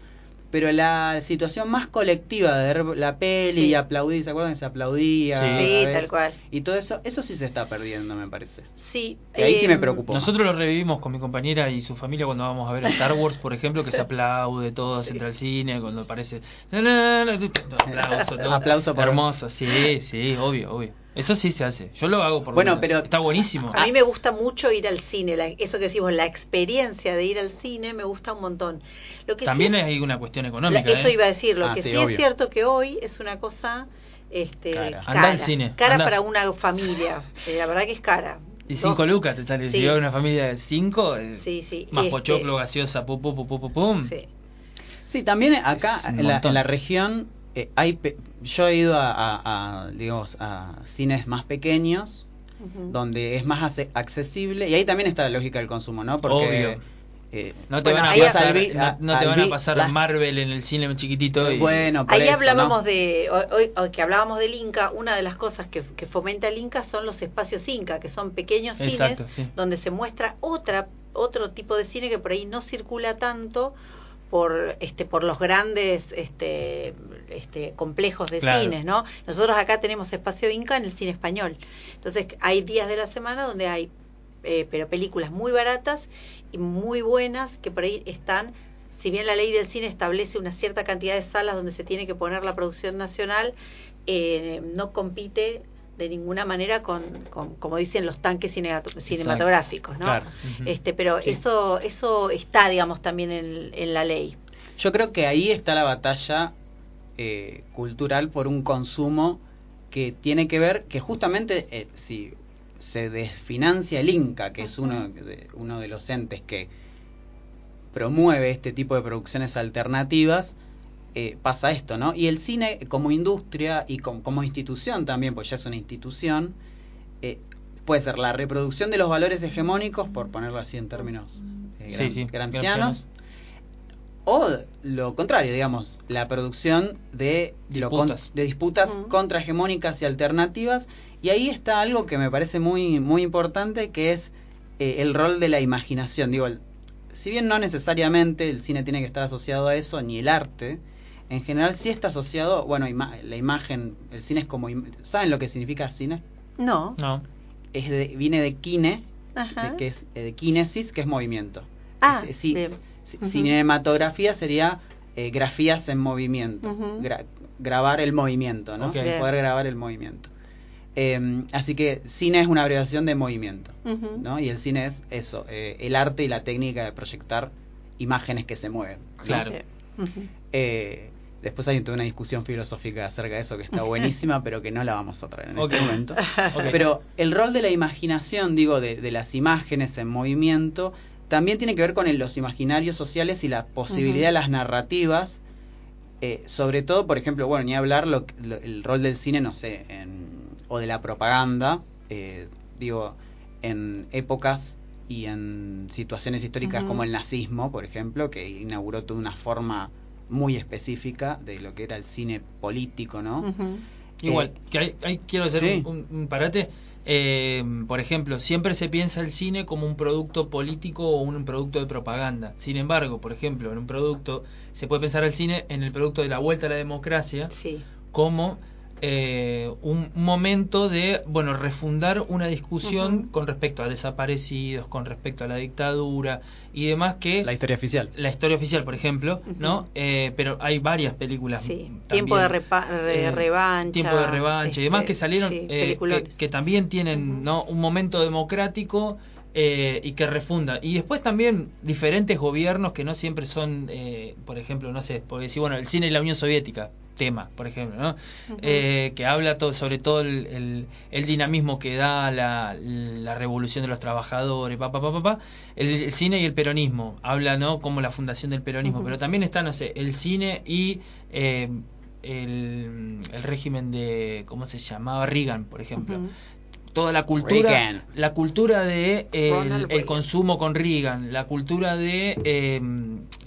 pero la situación más colectiva de ver la peli sí. y aplaudir, ¿se acuerdan? Se aplaudía. Sí, sí tal cual. Y todo eso, eso sí se está perdiendo, me parece. Sí. Y ahí eh, sí me preocupó. Nosotros lo revivimos con mi compañera y su familia cuando vamos a ver Star Wars, por ejemplo, que se aplaude todo, sí. se entra al cine, cuando aparece... Aplauso, todo. Aplauso por hermoso, sí, sí, obvio, obvio. Eso sí se hace. Yo lo hago por bueno, menos. Pero está buenísimo. A mí me gusta mucho ir al cine, la, eso que decimos, la experiencia de ir al cine me gusta un montón. Lo que también sí es, hay una cuestión económica. La, eso ¿eh? iba a decir, lo ah, que sí, sí es cierto que hoy es una cosa este cara, cara, anda al cine, cara anda. Para una familia, eh, la verdad que es cara. Y cinco lucas te sale, sí. si yo una familia de cinco, eh, sí, sí. más este, pochoclo, gaseosa, pum, pum, pum, pum, pum. Sí. sí, también acá en la, en la región... Eh, hay, yo he ido a, a, a, digamos, a cines más pequeños, uh-huh. donde es más ace- accesible, y ahí también está la lógica del consumo, ¿no? Porque, obvio. Eh, no te bueno, van a pasar, a, no, no te van a pasar la... Marvel en el cine chiquitito. Y... Bueno, ahí eso, hablábamos ¿no? de, hoy, hoy que hablábamos del Inca, una de las cosas que, que fomenta el Inca son los espacios Inca, que son pequeños Exacto, cines sí. donde se muestra otra, otro tipo de cine que por ahí no circula tanto, por este por los grandes este este complejos de claro. cines, ¿no? Nosotros acá tenemos Espacio Inca en el cine español. Entonces, hay días de la semana donde hay eh, pero películas muy baratas y muy buenas que por ahí están, si bien la ley del cine establece una cierta cantidad de salas donde se tiene que poner la producción nacional, eh, no compite de ninguna manera con, con como dicen los tanques cineato- cinematográficos, ¿no? Claro. Uh-huh. Este, pero sí. eso eso está, digamos, también en, en la ley. Yo creo que ahí está la batalla eh, cultural por un consumo que tiene que ver que justamente eh, si se desfinancia el Inca, que uh-huh. es uno de, uno de los entes que promueve este tipo de producciones alternativas. Eh, pasa esto, ¿no? Y el cine como industria y com, como institución también, pues ya es una institución, eh, puede ser la reproducción de los valores hegemónicos, por ponerlo así en términos eh, gran, sí, sí, gramscianos, o lo contrario, digamos, la producción de disputas, lo con, de disputas uh-huh. contrahegemónicas y alternativas, y ahí está algo que me parece muy, muy importante, que es eh, el rol de la imaginación. Digo, el, si bien no necesariamente el cine tiene que estar asociado a eso, ni el arte, en general sí está asociado, bueno, ima- la imagen, el cine es como, im- ¿saben lo que significa cine? No. No. Es de, viene de kine, de, que es de kinesis, que es movimiento. Ah, es, si, si, uh-huh. Cinematografía sería eh, grafías en movimiento, uh-huh. gra- grabar el movimiento, ¿no? Okay. Poder grabar el movimiento. Eh, así que cine es una abreviación de movimiento, uh-huh. ¿no? Y el cine es eso, eh, el arte y la técnica de proyectar imágenes que se mueven. Claro. ¿Sí? Uh-huh. Eh, Después hay toda una discusión filosófica acerca de eso que está buenísima, pero que no la vamos a traer en okay. este momento. Okay. Pero el rol de la imaginación, digo, de, de las imágenes en movimiento, también tiene que ver con el, los imaginarios sociales y la posibilidad uh-huh. de las narrativas, eh, sobre todo, por ejemplo, bueno, ni hablar lo, lo, el rol del cine, no sé, en, o de la propaganda, eh, digo, en épocas y en situaciones históricas uh-huh. como el nazismo, por ejemplo, que inauguró toda una forma... muy específica de lo que era el cine político, ¿no? Uh-huh. Igual, eh, que hay, hay, quiero hacer sí. un, un parate. Eh, por ejemplo, siempre se piensa el cine como un producto político o un, un producto de propaganda. Sin embargo, por ejemplo, en un producto, se puede pensar el cine en el producto de la vuelta a la democracia sí. como eh, un momento de, bueno, refundar una discusión uh-huh. con respecto a desaparecidos, con respecto a la dictadura y demás que... La historia oficial. La historia oficial, por ejemplo, uh-huh. ¿no? Eh, pero hay varias películas sí. también. Tiempo de repa- re- eh, revancha. Tiempo de revancha este, y demás que salieron, sí, eh, que, que también tienen uh-huh. ¿no? un momento democrático eh, y que refunda. Y después también diferentes gobiernos que no siempre son, eh, por ejemplo, no sé, porque decir, bueno, el cine y la Unión Soviética, tema, por ejemplo, ¿no? Uh-huh. eh, que habla todo, sobre todo el, el, el dinamismo que da la, la revolución de los trabajadores, pa, pa, pa, pa, pa. El, el cine y el peronismo, habla, ¿no?, como la fundación del peronismo, uh-huh. pero también está, no sé, el cine y... Eh, El, el régimen de, ¿cómo se llamaba? Reagan, por ejemplo. Uh-huh. Toda la cultura, Reagan. la cultura de eh, el, el consumo con Reagan, la cultura de eh,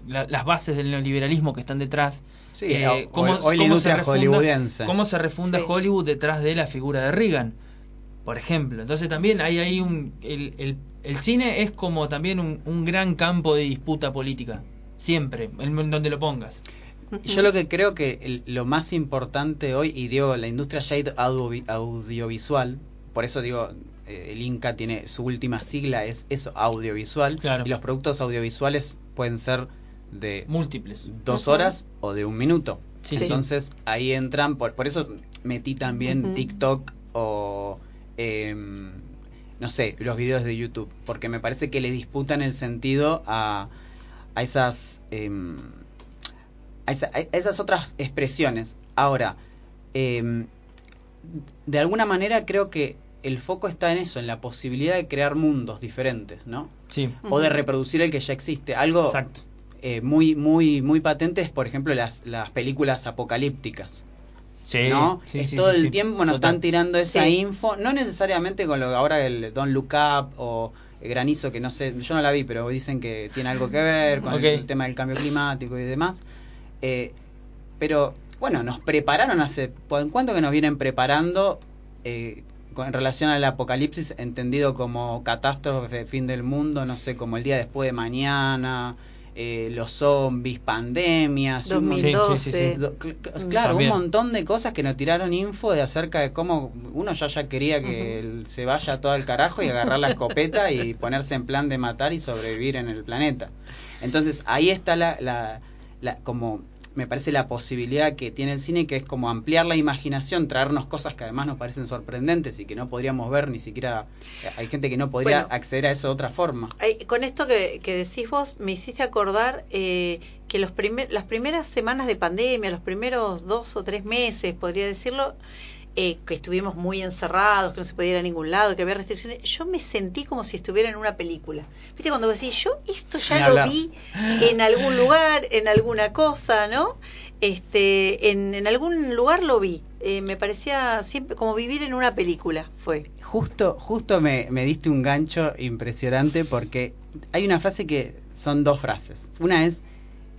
la, las bases del neoliberalismo que están detrás. Sí, eh, o, cómo, hoy cómo, se refunda, cómo se refunda sí. Hollywood detrás de la figura de Reagan, por ejemplo. Entonces también hay ahí un... El, el, el cine es como también un, un gran campo de disputa política, siempre, en donde lo pongas. Yo lo que creo que el, lo más importante hoy, y digo, la industria ya audio, audiovisual, por eso digo, eh, el INCA tiene su última sigla, es eso, audiovisual, claro. Y los productos audiovisuales pueden ser de múltiples, dos uh-huh. horas o de un minuto. Sí, entonces sí. ahí entran, por, por eso metí también uh-huh. TikTok o, eh, no sé, los videos de YouTube, porque me parece que le disputan el sentido a, a esas... Eh, a esas otras expresiones. Ahora, eh, de alguna manera creo que el foco está en eso, en la posibilidad de crear mundos diferentes, ¿no? Sí. O de reproducir el que ya existe. Algo Exacto. Eh, muy muy muy patente es, por ejemplo, las, las películas apocalípticas. Sí, ¿no? Sí, es sí, todo sí, el sí. tiempo nos Total. Están tirando esa sí. info, no necesariamente con lo que ahora el Don't Look Up o el Granizo, que no sé, yo no la vi, pero dicen que tiene algo que ver con okay. el, el tema del cambio climático y demás. Eh, pero bueno, nos prepararon hace ¿cuánto que nos vienen preparando eh, con, en relación al apocalipsis, entendido como catástrofe, fin del mundo, no sé, como el día después de mañana, eh, los zombies, pandemias, dos mil doce, sí, sí, sí, sí. Do, claro, También. Un montón de cosas que nos tiraron info de acerca de cómo uno ya ya quería que uh-huh. el, se vaya todo al carajo y agarrar la escopeta y ponerse en plan de matar y sobrevivir en el planeta. Entonces ahí está la, la La, como me parece la posibilidad que tiene el cine, que es como ampliar la imaginación, traernos cosas que además nos parecen sorprendentes y que no podríamos ver ni siquiera, hay gente que no podría bueno, acceder a eso de otra forma. Con esto que, que decís vos me hiciste acordar eh, que los primer, las primeras semanas de pandemia, los primeros dos o tres meses, podría decirlo, eh, que estuvimos muy encerrados, que no se podía ir a ningún lado, que había restricciones, yo me sentí como si estuviera en una película. ¿Viste? Cuando decís, yo esto ya lo vi en algún lugar, en alguna cosa, ¿no? Este, en, en algún lugar lo vi. Eh, me parecía siempre como vivir en una película, fue. Justo, justo me, me diste un gancho impresionante, porque hay una frase que son dos frases. Una es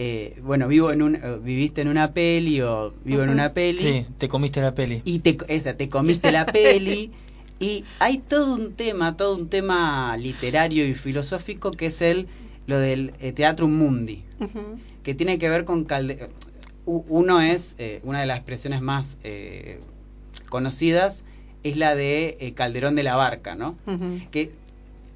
Eh, bueno, vivo en un, viviste en una peli o vivo uh-huh. en una peli. Sí, te comiste la peli. Y te, esa, te comiste la peli. Y hay todo un tema, todo un tema literario y filosófico que es el lo del eh, Teatrum Mundi, uh-huh. que tiene que ver con Calde- uno es eh, una de las expresiones más eh, conocidas es la de eh, Calderón de la Barca, ¿no? Uh-huh. Que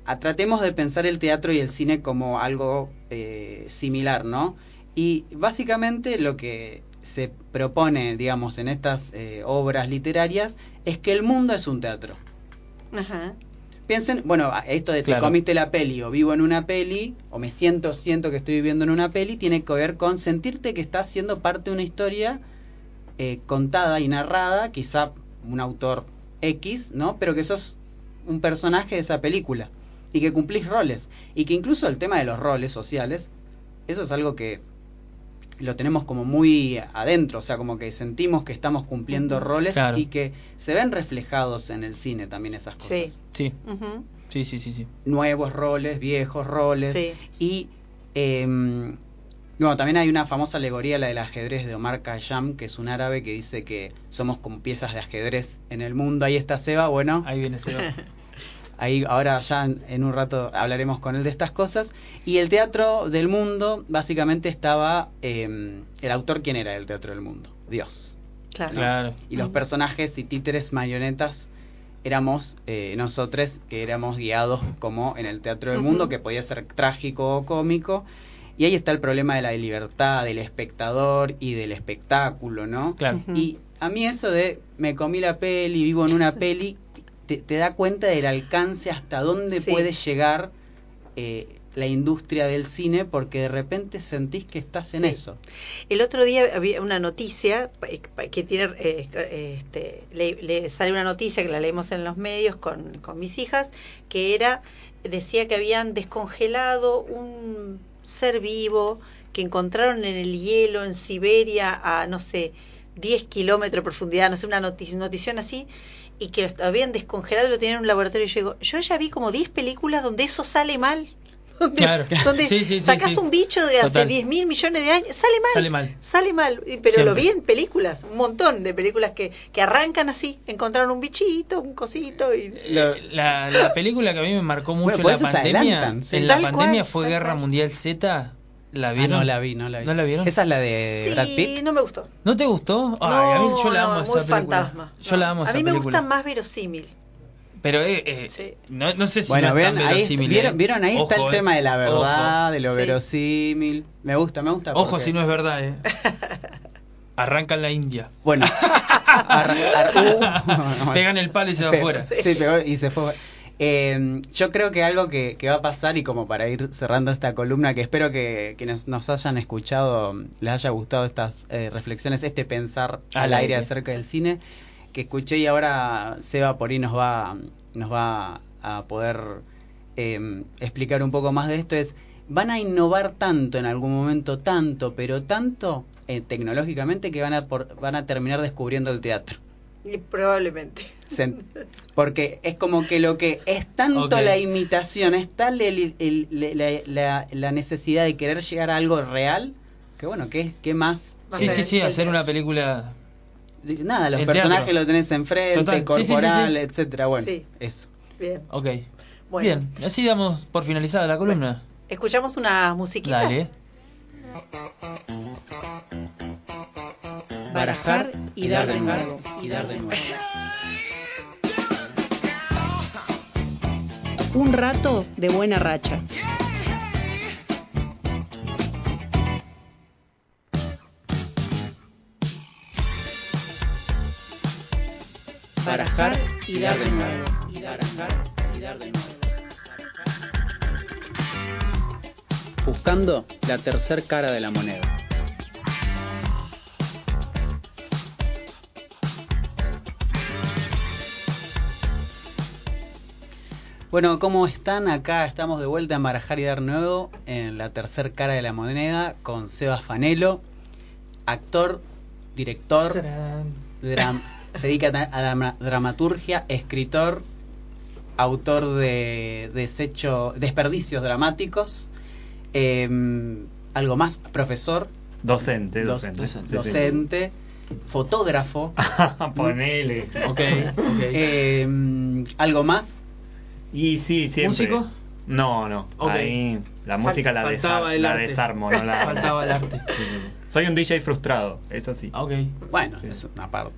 a, tratemos de pensar el teatro y el cine como algo eh, similar, ¿no? Y básicamente lo que se propone, digamos, en estas eh, obras literarias es que el mundo es un teatro. Ajá. Piensen, bueno, esto de claro. te comiste la peli o vivo en una peli o me siento, siento que estoy viviendo en una peli, tiene que ver con sentirte que estás siendo parte de una historia eh, contada y narrada, quizá un autor X, ¿no? Pero que sos un personaje de esa película y que cumplís roles. Y que incluso el tema de los roles sociales, eso es algo que lo tenemos como muy adentro, o sea, como que sentimos que estamos cumpliendo roles claro. y que se ven reflejados en el cine también esas cosas. Sí, sí, uh-huh. sí, sí, sí, sí. Nuevos roles, viejos roles. Sí. Y eh, bueno, también hay una famosa alegoría, la del ajedrez de Omar Khayyam, que es un árabe que dice que somos como piezas de ajedrez en el mundo. Ahí está Seba, bueno. Ahí viene Seba. Ahí ahora ya en, en un rato hablaremos con él de estas cosas. Y el teatro del mundo básicamente estaba eh, el autor, ¿quién era el teatro del mundo? Dios. Claro, ¿no? Claro. Y los personajes y títeres, marionetas, éramos eh, nosotros, que éramos guiados como en el teatro del uh-huh. mundo, que podía ser trágico o cómico. Y ahí está el problema de la libertad del espectador y del espectáculo, ¿no? Claro. Uh-huh. Y a mí eso de me comí la peli, vivo en una peli, te, te da cuenta del alcance hasta dónde sí. puede llegar eh, la industria del cine, porque de repente sentís que estás en sí. eso. El otro día había una noticia que tiene, eh, este, le, le sale una noticia que la leímos en los medios con, con mis hijas, que era, decía que habían descongelado un ser vivo que encontraron en el hielo en Siberia a, no sé, diez kilómetros de profundidad, no sé, una noticia, notición así, y que lo habían descongelado y lo tenían en un laboratorio. Y yo digo, yo ya vi como diez películas donde eso sale mal. Donde, claro, claro. donde sí, sí, sacás sí, sí. un bicho de hace diez mil millones de años, sale mal, sale mal, sale mal pero siempre. Lo vi en películas, un montón de películas que, que arrancan así, encontraron un bichito, un cosito y... la, la, la película que a mí me marcó mucho bueno, la pandemia, sí. en la tal pandemia cual, fue Guerra cual. Mundial Z. ¿La vieron? Ah, no la vi, no la vi. ¿No la vieron? Esa es la de sí, Brad Pitt. No me gustó. ¿No te gustó? Ay, no, a mí yo la amo no, esa película. Fantasma. Yo no. la amo a esa película. A mí me gusta más verosímil. Pero eh, eh, sí. no, no sé si bueno, no es tan verosímil. Ahí, ¿vieron, vieron ahí? Ojo, está el eh. tema de la verdad, Ojo. de lo sí. verosímil. Me gusta, me gusta. Ojo porque... si no es verdad, eh. Arrancan la India. Bueno. Ar, ar, uh, pegan el palo y se va afuera. Sí, pegó y se fue. Eh, yo creo que algo que, que va a pasar, y como para ir cerrando esta columna, que espero que, que nos, nos hayan escuchado, les haya gustado estas eh, reflexiones, este pensar al aire acerca del cine que escuché, y ahora Seba por ahí nos va, nos va a poder eh, explicar un poco más de esto, es, van a innovar tanto en algún momento, tanto, pero tanto eh, tecnológicamente, que van a, por, van a terminar descubriendo el teatro. Y probablemente. Porque es como que lo que es tanto okay. la imitación, es tal el, el, el, la, la, la necesidad de querer llegar a algo real, que bueno, ¿qué, qué más? Sí, sí, sí, hacer una película... Nada, los el personajes teatro. Lo tenés enfrente, Total. corporal, sí, sí, sí, sí. etcétera. Bueno, sí. eso. Bien. Ok. Bueno. Bien, así damos por finalizada la columna. Bueno. Escuchamos unas musiquitas. Dale. Barajar y dar de nuevo, y dar de nuevo. Un rato de buena racha. Barajar y dar de nuevo, y barajar y dar de nuevo. Buscando la tercer cara de la moneda. Bueno, ¿cómo están? Acá estamos de vuelta en Barajar y Dar Nuevo, en la tercer cara de la moneda, con Seba Fanelo, actor, director, dram- se dedica a la dramaturgia, escritor, autor de desecho, desperdicios dramáticos, eh, algo más, profesor. Docente, docente. Docente. docente fotógrafo. Ponele. Ok, okay. Eh, algo más. Y sí, siempre. ¿Músico? No, no. Okay. Ahí la música Fal- la, desar- la desarmo, no la faltaba el arte. Soy un D J frustrado, eso sí. Okay. Bueno, sí. es una parte.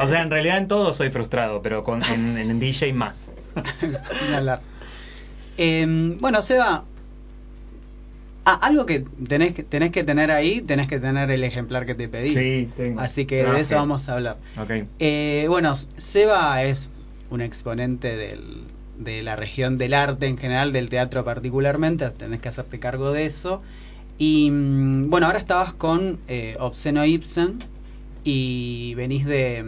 O sea, en realidad en todo soy frustrado, pero con en, en D J más. eh, bueno, Seba, ah, algo que tenés que tenés que tener ahí, tenés que tener el ejemplar que te pedí. Sí, tengo. Así que Traje. de eso vamos a hablar. Okay. Eh, bueno, Seba es un exponente del de la región del arte en general, del teatro particularmente, tenés que hacerte cargo de eso. Y bueno, ahora estabas con eh, Obsceno Ibsen y venís de,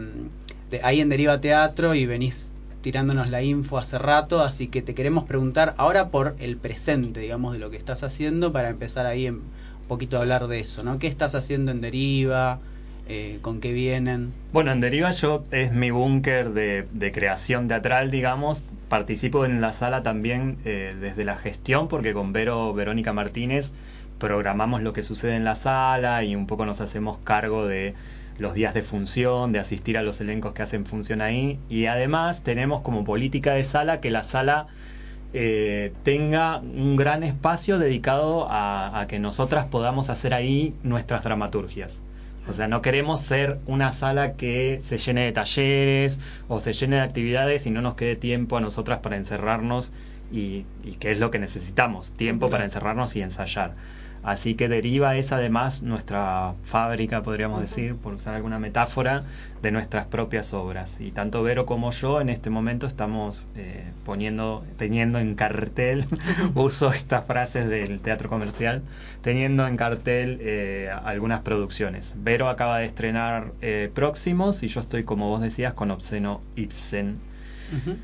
de ahí en Deriva Teatro y venís tirándonos la info hace rato, así que te queremos preguntar ahora por el presente, digamos, de lo que estás haciendo, para empezar ahí un poquito a hablar de eso, ¿no? ¿Qué estás haciendo en Deriva? Eh, ¿Con qué vienen? Bueno, en Deriva yo es mi búnker de, de creación teatral, digamos. Participo en la sala también eh, desde la gestión, porque con Vero, Verónica Martínez, programamos lo que sucede en la sala y un poco nos hacemos cargo de los días de función, de asistir a los elencos que hacen función ahí. Y además tenemos como política de sala que la sala eh, tenga un gran espacio dedicado a, a que nosotras podamos hacer ahí nuestras dramaturgias. O sea, no queremos ser una sala que se llene de talleres o se llene de actividades y no nos quede tiempo a nosotras para encerrarnos y, y que es lo que necesitamos, tiempo para encerrarnos y ensayar. Así que Deriva es además nuestra fábrica, podríamos decir, por usar alguna metáfora, de nuestras propias obras. Y tanto Vero como yo en este momento estamos eh, poniendo, teniendo en cartel, uso estas frases del teatro comercial, teniendo en cartel eh, algunas producciones. Vero acaba de estrenar eh, Próximos, y yo estoy, como vos decías, con Obsceno Ibsen. Uh-huh.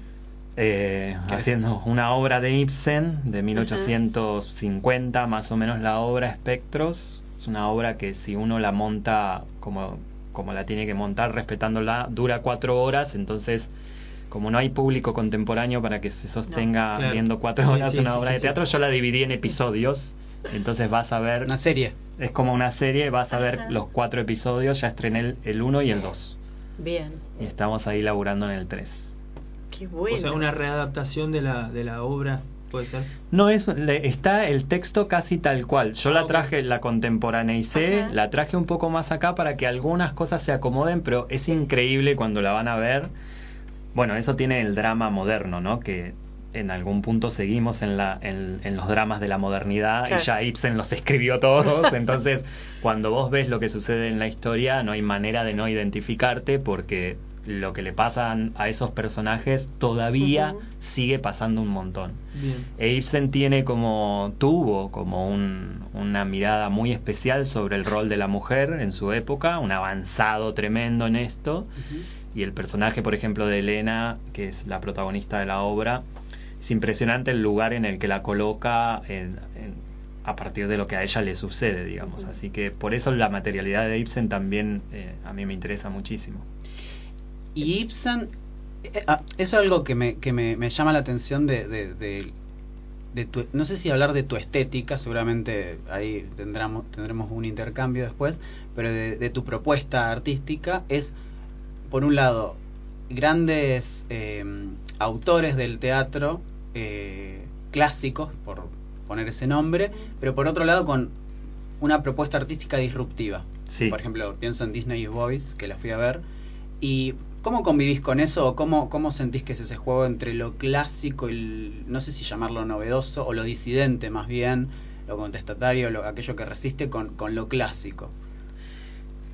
Eh, haciendo una obra de Ibsen de mil ochocientos cincuenta, más o menos, la obra Espectros. Es una obra que, si uno la monta como, como la tiene que montar, respetándola, dura cuatro horas. Entonces, como no hay público contemporáneo para que se sostenga no, claro. viendo cuatro horas sí, sí, una sí, obra sí, de sí, teatro, sí. yo la dividí en episodios. Entonces vas a ver... Una serie. Es como una serie, vas a ver Ajá. los cuatro episodios. Ya estrené el uno y el dos. Bien. Y estamos ahí laburando en el tres. Bueno. O sea, una readaptación de la de la obra, ¿puede ser? No, es, le, está el texto casi tal cual. Yo ah, la traje, okay. la contemporaneicé, Ajá. la traje un poco más acá para que algunas cosas se acomoden, pero es increíble cuando la van a ver. Bueno, eso tiene el drama moderno, ¿no? Que en algún punto seguimos en, la, en, en los dramas de la modernidad, claro. y ya Ibsen los escribió todos. Entonces, cuando vos ves lo que sucede en la historia, no hay manera de no identificarte, porque... lo que le pasan a esos personajes todavía uh-huh. sigue pasando un montón. Bien. E Ibsen tiene como, tuvo como un, una mirada muy especial sobre el rol de la mujer en su época, un avanzado tremendo en esto. Uh-huh. Y el personaje, por ejemplo, de Elena, que es la protagonista de la obra, es impresionante el lugar en el que la coloca en, en, a partir de lo que a ella le sucede, digamos. Uh-huh. Así que por eso la materialidad de Ibsen también eh, a mí me interesa muchísimo. Y Ibsen, ah, eso es algo que me, que me, me llama la atención de, de, de, de tu, no sé si hablar de tu estética, seguramente ahí tendremos, tendremos un intercambio después, pero de, de tu propuesta artística es, por un lado, grandes eh, autores del teatro eh, clásicos, por poner ese nombre, pero por otro lado con una propuesta artística disruptiva. Sí. Por ejemplo, pienso en Disney Boys, que la fui a ver, y... ¿Cómo convivís con eso? ¿O cómo, cómo sentís que es ese juego entre lo clásico y, el, no sé si llamarlo novedoso, o lo disidente más bien, lo contestatario, lo, aquello que resiste con, con lo clásico?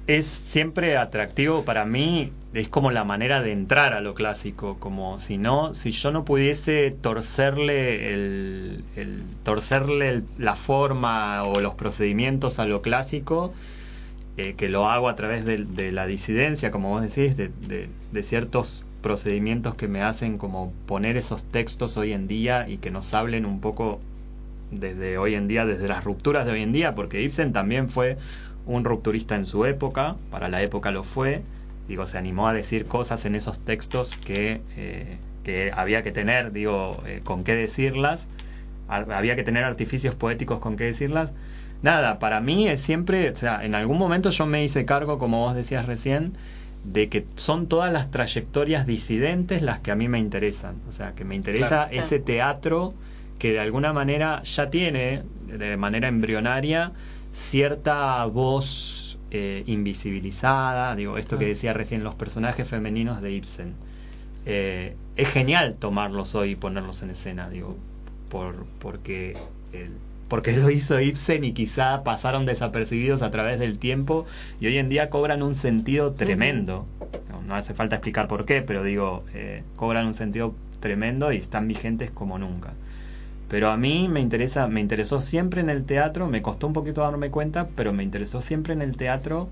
Es siempre atractivo para mí, es como la manera de entrar a lo clásico, como si no, si yo no pudiese torcerle, el, el, torcerle el, la forma o los procedimientos a lo clásico... Eh, que lo hago a través de, de la disidencia, como vos decís, de, de, de ciertos procedimientos que me hacen como poner esos textos hoy en día y que nos hablen un poco desde hoy en día, desde las rupturas de hoy en día, porque Ibsen también fue un rupturista en su época, para la época lo fue, digo, se animó a decir cosas en esos textos que, eh, que había que tener, digo, eh, con qué decirlas, Ar- había que tener artificios poéticos con qué decirlas. Nada, para mí es siempre, o sea, en algún momento yo me hice cargo, como vos decías recién, de que son todas las trayectorias disidentes las que a mí me interesan. O sea, que me interesa claro. ese teatro que de alguna manera ya tiene, de manera embrionaria, cierta voz eh, invisibilizada. Digo, esto que decía recién, los personajes femeninos de Ibsen. Eh, es genial tomarlos hoy y ponerlos en escena, digo, por, porque... el porque lo hizo Ibsen y quizá pasaron desapercibidos a través del tiempo y hoy en día cobran un sentido tremendo. No, no hace falta explicar por qué, pero digo, eh, cobran un sentido tremendo y están vigentes como nunca. Pero a mí me interesa, me interesó siempre en el teatro, me costó un poquito darme cuenta, pero me interesó siempre en el teatro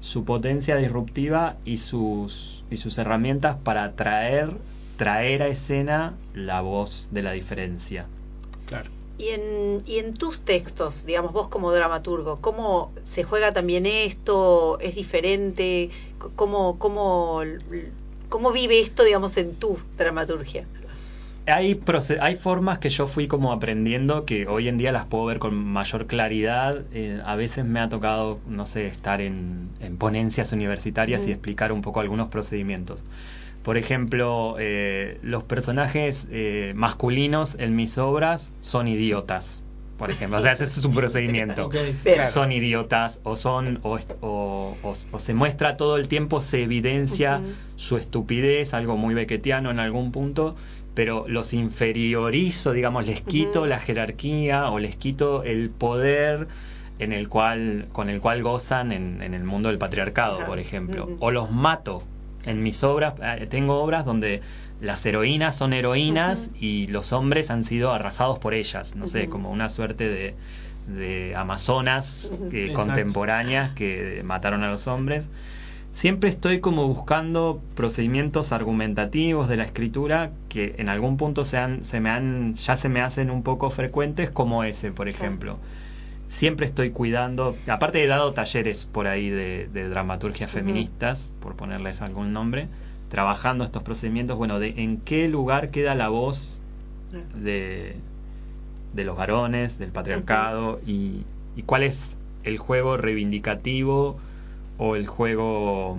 su potencia disruptiva y sus, y sus herramientas para traer, traer a escena la voz de la diferencia. Claro. Y en, y en tus textos, digamos, vos como dramaturgo, ¿cómo se juega también esto? ¿Es diferente? ¿Cómo, cómo, cómo vive esto, digamos, en tu dramaturgia? Hay, proces- hay formas que yo fui como aprendiendo que hoy en día las puedo ver con mayor claridad. Eh, a veces me ha tocado, no sé, estar en, en ponencias universitarias mm. y explicar un poco algunos procedimientos. Por ejemplo, eh, los personajes eh, masculinos en mis obras son idiotas, por ejemplo. O sea, ese es un procedimiento. Okay. Son idiotas o son o, o, o, o se muestra todo el tiempo, se evidencia uh-huh. su estupidez, algo muy beckettiano en algún punto, pero los inferiorizo, digamos, les quito uh-huh. la jerarquía o les quito el poder en el cual, con el cual gozan en, en el mundo del patriarcado, uh-huh. por ejemplo. Uh-huh. O los mato. En mis obras, tengo obras donde las heroínas son heroínas uh-huh. y los hombres han sido arrasados por ellas. No uh-huh. sé, como una suerte de, de amazonas uh-huh. eh, contemporáneas que mataron a los hombres. Siempre estoy como buscando procedimientos argumentativos de la escritura que en algún punto sean, se me han, ya se me hacen un poco frecuentes, como ese, por ejemplo. Uh-huh. Siempre estoy cuidando, aparte he dado talleres por ahí de, de dramaturgias uh-huh. feministas, por ponerles algún nombre, trabajando estos procedimientos, bueno, de en qué lugar queda la voz de, de los varones, del patriarcado, uh-huh. y, y cuál es el juego reivindicativo o el juego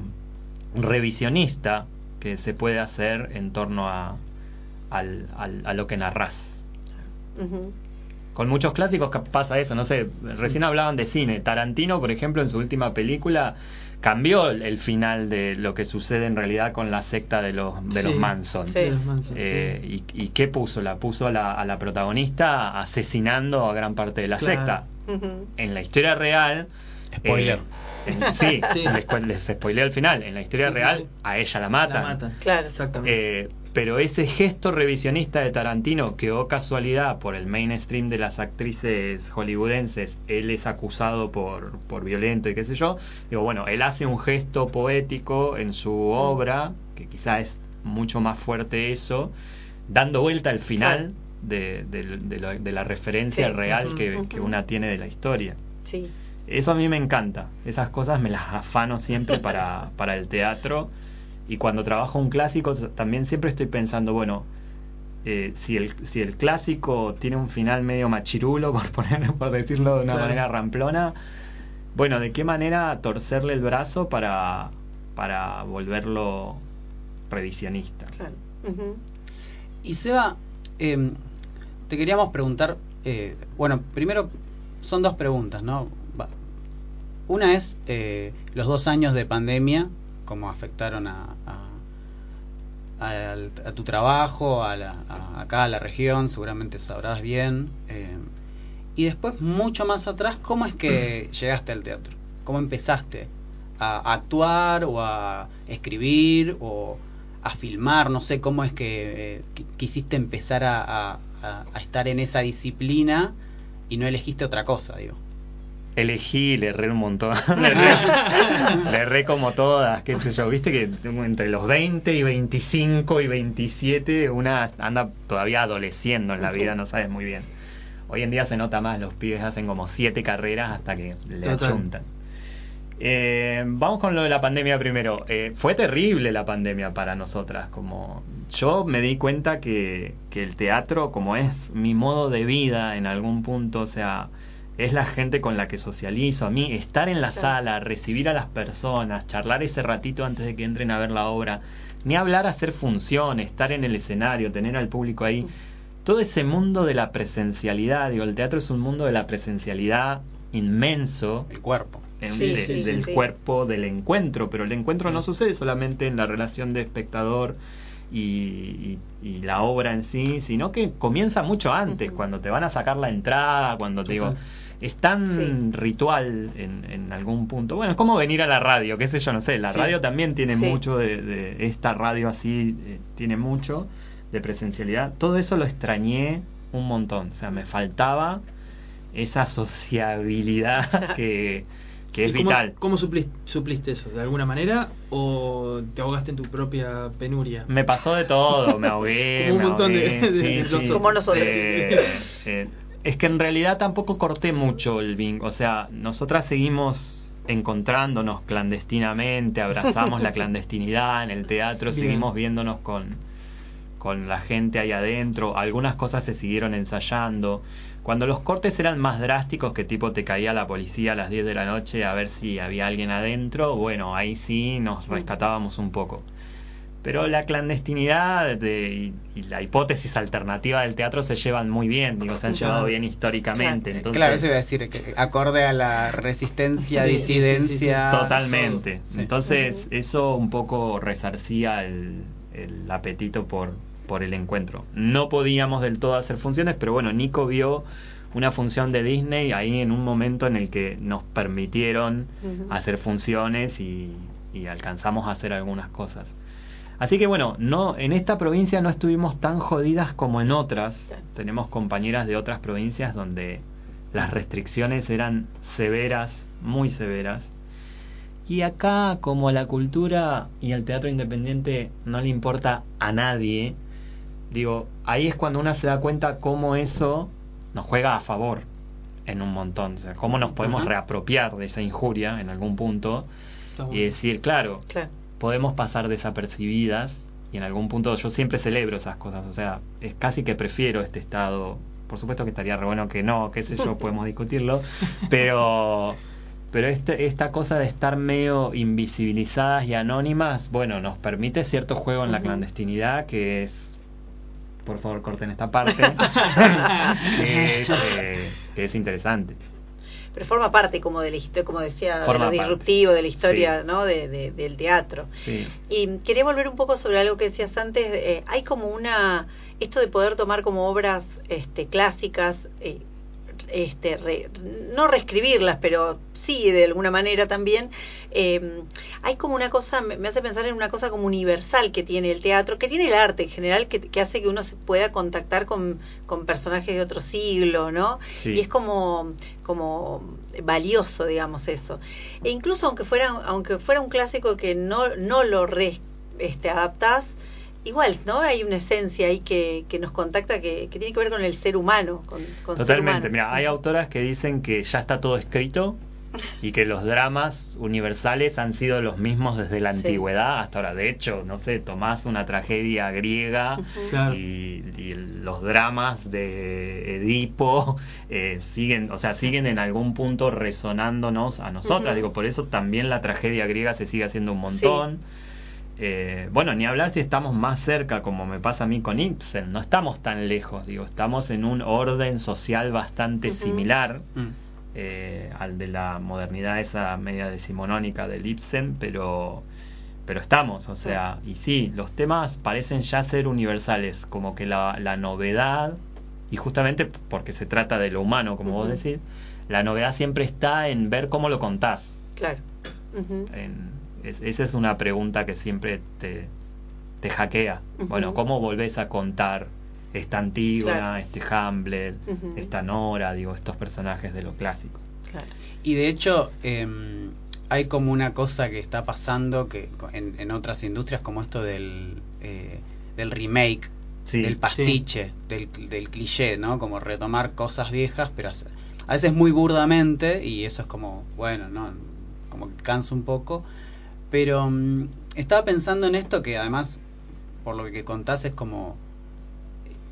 revisionista que se puede hacer en torno a, al, al, a lo que narrás. Uh-huh. Con muchos clásicos pasa eso, no sé, recién hablaban de cine. Tarantino, por ejemplo, en su última película cambió el final de lo que sucede en realidad con la secta de los, de sí, los Manson. Sí. Eh, sí. Y, ¿Y qué puso? La puso a la, a la protagonista asesinando a gran parte de la claro. secta. Uh-huh. En la historia real... Spoiler. Eh, en, sí, sí. Les, les spoileo al final. En la historia sí, real sí. a ella la matan. La matan. Claro, exactamente. Eh, Pero ese gesto revisionista de Tarantino, que oh casualidad por el mainstream de las actrices hollywoodenses, él es acusado por, por violento y qué sé yo, digo, bueno, él hace un gesto poético en su obra, que quizás es mucho más fuerte eso, dando vuelta al final de, de, de, lo, de la referencia sí. real uh-huh, que, uh-huh. que una tiene de la historia. Sí. Eso a mí me encanta, esas cosas me las afano siempre para, para el teatro. Y cuando trabajo un clásico también siempre estoy pensando, bueno, eh, si el si el clásico tiene un final medio machirulo, por poner, por decirlo de una claro. manera ramplona, bueno, ¿de qué manera torcerle el brazo para, para volverlo revisionista? Claro. Uh-huh. Y Seba, eh, te queríamos preguntar, eh, bueno, primero son dos preguntas, ¿no? Una es eh, los dos años de pandemia, cómo afectaron a, a, a, a tu trabajo, a la, a, acá a la región, seguramente sabrás bien. Eh, y después, mucho más atrás, ¿cómo es que llegaste al teatro? ¿Cómo empezaste a, a actuar o a escribir o a filmar? No sé, ¿cómo es que eh, quisiste empezar a, a, a estar en esa disciplina y no elegiste otra cosa, digo? Elegí y le erré un montón. Le erré, le erré como todas, qué sé yo. Viste que entre los veinte y veinticinco y veintisiete una anda todavía adoleciendo en la vida, no sabes muy bien. Hoy en día se nota más, los pibes hacen como siete carreras hasta que le achuntan. Eh, vamos con lo de la pandemia primero. Eh, fue terrible la pandemia para nosotras. Como yo me di cuenta que, que el teatro, como es mi modo de vida en algún punto, o sea... es la gente con la que socializo. A mí estar en la sala, recibir a las personas, charlar ese ratito antes de que entren a ver la obra, ni hablar, hacer funciones, estar en el escenario, tener al público ahí, todo ese mundo de la presencialidad, digo, el teatro es un mundo de la presencialidad inmenso, el cuerpo, en, sí, de, sí, del sí. cuerpo, del encuentro, pero el encuentro sí. no sucede solamente en la relación de espectador Y, y, y la obra en sí, sino que comienza mucho antes, uh-huh. cuando te van a sacar la entrada, cuando te digo, es tan sí. ritual en, en algún punto. Bueno, es como venir a la radio, qué sé yo, no sé, la sí. radio también tiene sí. mucho de, de esta radio así, eh, tiene mucho de presencialidad. Todo eso lo extrañé un montón, o sea, me faltaba esa sociabilidad que... que es cómo, vital. ¿Cómo supliste, supliste eso? ¿De alguna manera? ¿O te ahogaste en tu propia penuria? Me pasó de todo, me ahogué. Como un montón ahogué, de, de, sí, de sí, como nosotros. Eh, eh, es que en realidad tampoco corté mucho el bingo. O sea, nosotras seguimos encontrándonos clandestinamente, abrazamos la clandestinidad en el teatro, bien. Seguimos viéndonos con, con la gente ahí adentro. Algunas cosas se siguieron ensayando. Cuando los cortes eran más drásticos, que tipo te caía la policía a las diez de la noche a ver si había alguien adentro, bueno, ahí sí nos rescatábamos un poco. Pero la clandestinidad de, y, y la hipótesis alternativa del teatro se llevan muy bien, digo, se han llevado bien históricamente. Claro, entonces, claro, eso iba a decir, que acorde a la resistencia, sí, disidencia... Sí, sí, sí. Totalmente. Sí. Entonces, eso un poco resarcía el, el apetito por... por el encuentro. No podíamos del todo hacer funciones, pero bueno, Nico vio una función de Disney ahí en un momento en el que nos permitieron uh-huh. hacer funciones y, y alcanzamos a hacer algunas cosas. Así que bueno, no, en esta provincia no estuvimos tan jodidas como en otras. Tenemos compañeras de otras provincias donde las restricciones eran severas, muy severas. Y acá, como la cultura y el teatro independiente no le importa a nadie, digo, ahí es cuando una se da cuenta cómo eso nos juega a favor en un montón. O sea, cómo nos podemos uh-huh. reapropiar de esa injuria en algún punto uh-huh. y decir, claro... claro. podemos pasar desapercibidas, y en algún punto yo siempre celebro esas cosas. O sea, es casi que prefiero este estado. Por supuesto que estaría re bueno que no, qué sé yo, podemos discutirlo, pero pero este, esta cosa de estar medio invisibilizadas y anónimas, bueno, nos permite cierto juego en la clandestinidad, que es, por favor corten esta parte, que, es, eh, que es interesante. Pero forma parte, como de la, como decía, de lo disruptivo, de la historia, sí. ¿no? de, de, del teatro. Sí. Y quería volver un poco sobre algo que decías antes. Eh, hay como una... Esto de poder tomar como obras este, clásicas, eh, este, re, no reescribirlas, pero sí, de alguna manera también. Eh, hay como una cosa, me hace pensar en una cosa como universal que tiene el teatro, que tiene el arte en general, que, que hace que uno se pueda contactar con, con personajes de otro siglo, ¿no? Sí. Y es como... como valioso, digamos, eso. E incluso aunque fuera aunque fuera un clásico que no no lo re, este adaptás, igual, ¿no? Hay una esencia ahí que, que nos contacta, que, que tiene que ver con el ser humano, con, con totalmente. Mira, hay autoras que dicen que ya está todo escrito y que los dramas universales han sido los mismos desde la antigüedad sí. hasta ahora. De hecho, no sé, tomás una tragedia griega uh-huh. claro. y, y los dramas de Edipo eh, siguen, o sea, siguen en algún punto resonándonos a nosotras. Uh-huh. Digo, por eso también la tragedia griega se sigue haciendo un montón. Sí. Eh, bueno, ni hablar si estamos más cerca, como me pasa a mí con Ibsen. No estamos tan lejos, digo, estamos en un orden social bastante uh-huh. similar. Uh-huh. Eh, al de la modernidad esa media decimonónica del Ibsen, pero pero estamos, o sea, y sí, los temas parecen ya ser universales, como que la, la novedad, y justamente porque se trata de lo humano, como uh-huh. vos decís, la novedad siempre está en ver cómo lo contás. Claro. Uh-huh. En, es, esa es una pregunta que siempre te, te hackea. Uh-huh. Bueno, ¿cómo volvés a contar esta Antígona, claro. este Hamlet, uh-huh. esta Nora, digo, estos personajes de lo clásico? Claro. Y de hecho, eh, hay como una cosa que está pasando que en, en otras industrias, como esto del, eh, del remake, sí, del pastiche, sí. del, del cliché, ¿no? Como retomar cosas viejas, pero a veces muy burdamente, y eso es como, bueno, no, como que cansa un poco. Pero um, estaba pensando en esto que además, por lo que contás, es como...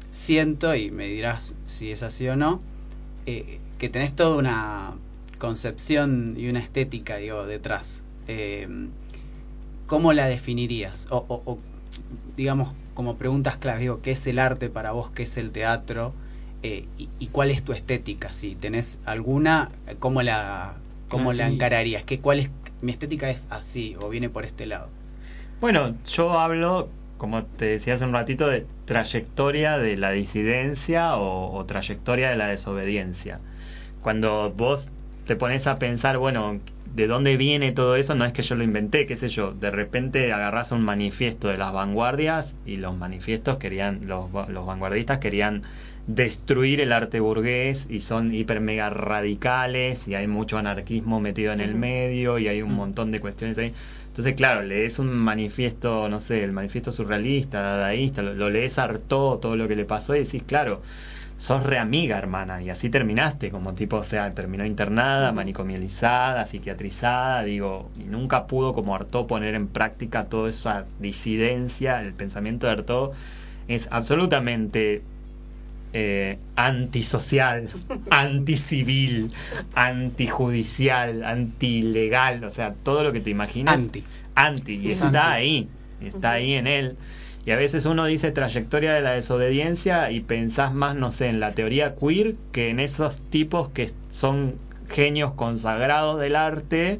siento, y me dirás si es así o no, eh, que tenés toda una concepción y una estética, digo, detrás. Eh, ¿Cómo la definirías? O, o, o, digamos, como preguntas claves, digo, ¿qué es el arte para vos? ¿Qué es el teatro? Eh, y, y cuál es tu estética? Si tenés alguna, ¿cómo la, cómo la encararías? ¿Qué, cuál es, mi estética es así o viene por este lado? Bueno, yo hablo... como te decía hace un ratito, de trayectoria de la disidencia o, o trayectoria de la desobediencia. Cuando vos te pones a pensar, bueno, ¿de dónde viene todo eso? No es que yo lo inventé, qué sé yo. De repente agarrás un manifiesto de las vanguardias y los manifiestos querían, los, los vanguardistas querían destruir el arte burgués y son hiper mega radicales y hay mucho anarquismo metido en el uh-huh. medio y hay un uh-huh. montón de cuestiones ahí. Entonces, claro, lees un manifiesto, no sé, el manifiesto surrealista, dadaísta, lo, lo lees Artaud, todo lo que le pasó, y decís, claro, sos re amiga, hermana, y así terminaste, como tipo, o sea, terminó internada, manicomializada, psiquiatrizada, digo, y nunca pudo como Artaud poner en práctica toda esa disidencia. El pensamiento de Artaud es absolutamente eh, antisocial, anticivil, antijudicial, antilegal, o sea, todo lo que te imaginas. Anti. Anti, y es está anti. ahí, está ahí en él. Y a veces uno dice trayectoria de la desobediencia y pensás más, no sé, en la teoría queer que en esos tipos que son genios consagrados del arte,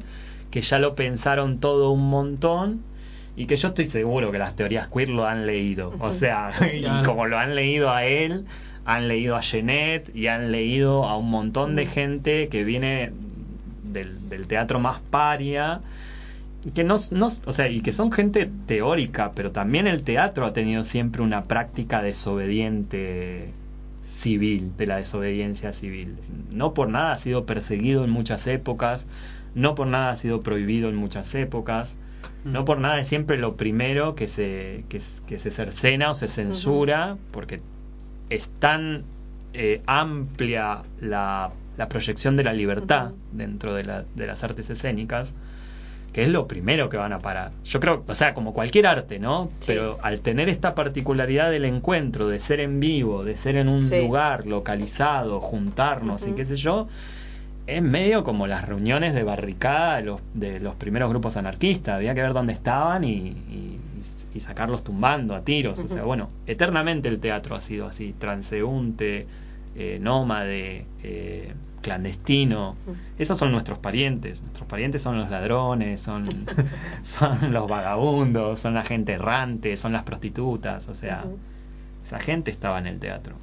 que ya lo pensaron todo un montón y que yo estoy seguro que las teorías queer lo han leído. O sea, y como lo han leído a él, han leído a Jeanette y han leído a un montón de gente que viene del, del teatro más paria, que no, no, o sea, y que son gente teórica, pero también el teatro ha tenido siempre una práctica desobediente civil, de la desobediencia civil. No por nada ha sido perseguido en muchas épocas, no por nada ha sido prohibido en muchas épocas, no por nada es siempre lo primero que se, que, que se cercena o se censura, uh-huh. porque es tan eh, amplia la, la proyección de la libertad uh-huh. dentro de, la, de las artes escénicas, que es lo primero que van a parar. Yo creo, o sea, como cualquier arte, ¿no? Sí. Pero al tener esta particularidad del encuentro, de ser en vivo, de ser en un sí. lugar localizado, juntarnos uh-huh. y qué sé yo, es medio como las reuniones de barricada de los, de los primeros grupos anarquistas. Había que ver dónde estaban y, y, y sacarlos tumbando a tiros. Uh-huh. O sea, bueno, eternamente el teatro ha sido así, transeúnte, eh, nómade, eh, clandestino. Uh-huh. Esos son nuestros parientes. Nuestros parientes son los ladrones, son, son los vagabundos, son la gente errante, son las prostitutas. O sea, uh-huh. esa gente estaba en el teatro.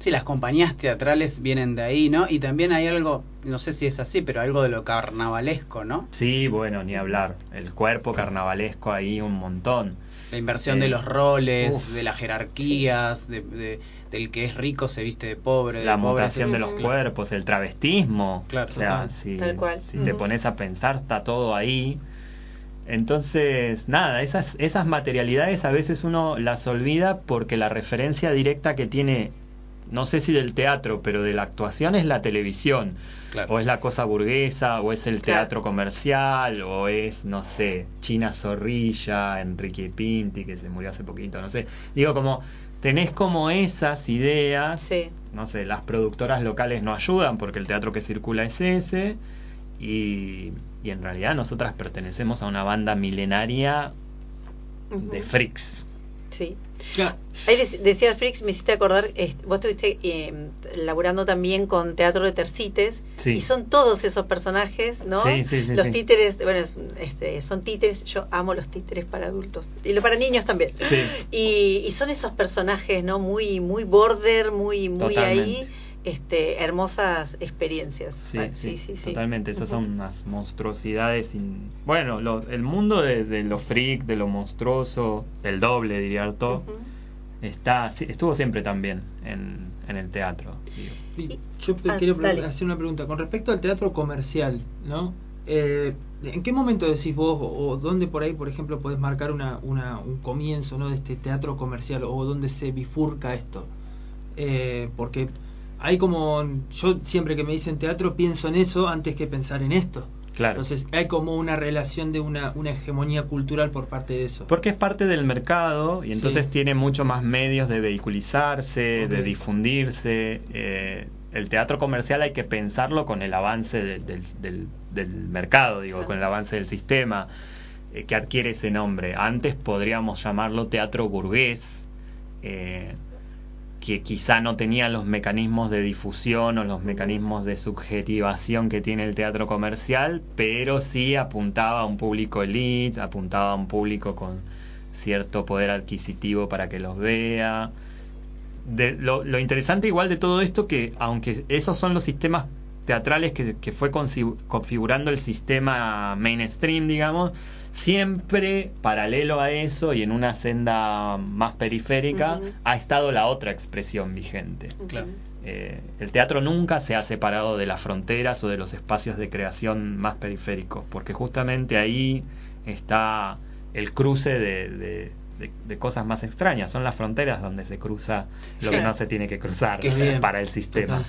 Sí, las compañías teatrales vienen de ahí, ¿no? Y también hay algo, no sé si es así, pero algo de lo carnavalesco, ¿no? Sí, bueno, ni hablar. El cuerpo carnavalesco ahí un montón. La inversión eh, de los roles, uf, de las jerarquías, sí. de, de, del que es rico se viste de pobre. La de mutación pobre se... de los cuerpos, el travestismo. Claro, o sea, si, tal cual. Si uh-huh. te pones a pensar, está todo ahí. Entonces, nada, esas, esas materialidades a veces uno las olvida porque la referencia directa que tiene... no sé si del teatro, pero de la actuación es la televisión, claro. o es la cosa burguesa, o es el teatro claro. comercial, o es, no sé, China Zorrilla, Enrique Pinti, que se murió hace poquito, no sé. Digo, como tenés como esas ideas, sí. no sé, las productoras locales no ayudan porque el teatro que circula es ese, y, y en realidad nosotras pertenecemos a una banda milenaria uh-huh. de freaks. Sí. Claro. Ahí de- decías Frix, me hiciste acordar, eh, vos estuviste eh, laburando también con teatro de Tercites, sí. y son todos esos personajes, ¿no? Sí, sí, sí, los sí. títeres, bueno, es, este, son títeres, yo amo los títeres para adultos, y lo para niños también. Sí. Y, y son esos personajes, ¿no? Muy muy border, muy muy totalmente. Ahí, este, hermosas experiencias. Sí, vale, sí, sí, sí, sí, totalmente, esas son unas monstruosidades. In... Bueno, lo, el mundo de, de lo freak, de lo monstruoso, del doble, diría Artaud. Uh-huh. Está, estuvo siempre también en, en el teatro. Y yo ah, quiero pre- hacer una pregunta con respecto al teatro comercial, ¿no? Eh, ¿en qué momento decís vos o, o dónde por ahí, por ejemplo, podés marcar una, una, un comienzo, ¿no? de este teatro comercial o dónde se bifurca esto? Eh, porque hay como, yo siempre que me dicen teatro pienso en eso antes que pensar en esto. Claro. Entonces hay como una relación de una, una hegemonía cultural por parte de eso. Porque es parte del mercado y entonces sí. tiene mucho más medios de vehiculizarse, okay. de difundirse. Eh, el teatro comercial hay que pensarlo con el avance de, del, del, del mercado, digo, claro. con el avance del sistema eh, que adquiere ese nombre. Antes podríamos llamarlo teatro burgués, eh, que quizá no tenía los mecanismos de difusión o los mecanismos de subjetivación que tiene el teatro comercial, pero sí apuntaba a un público elite, apuntaba a un público con cierto poder adquisitivo para que los vea. De, lo, lo interesante igual de todo esto que, aunque esos son los sistemas teatrales que, que fue consi- configurando el sistema mainstream, digamos, siempre paralelo a eso y en una senda más periférica uh-huh. ha estado la otra expresión vigente. Claro. Eh, el teatro nunca se ha separado de las fronteras o de los espacios de creación más periféricos, porque justamente ahí está el cruce de, de, de, de cosas más extrañas. Son las fronteras donde se cruza lo que no se tiene que cruzar para el sistema.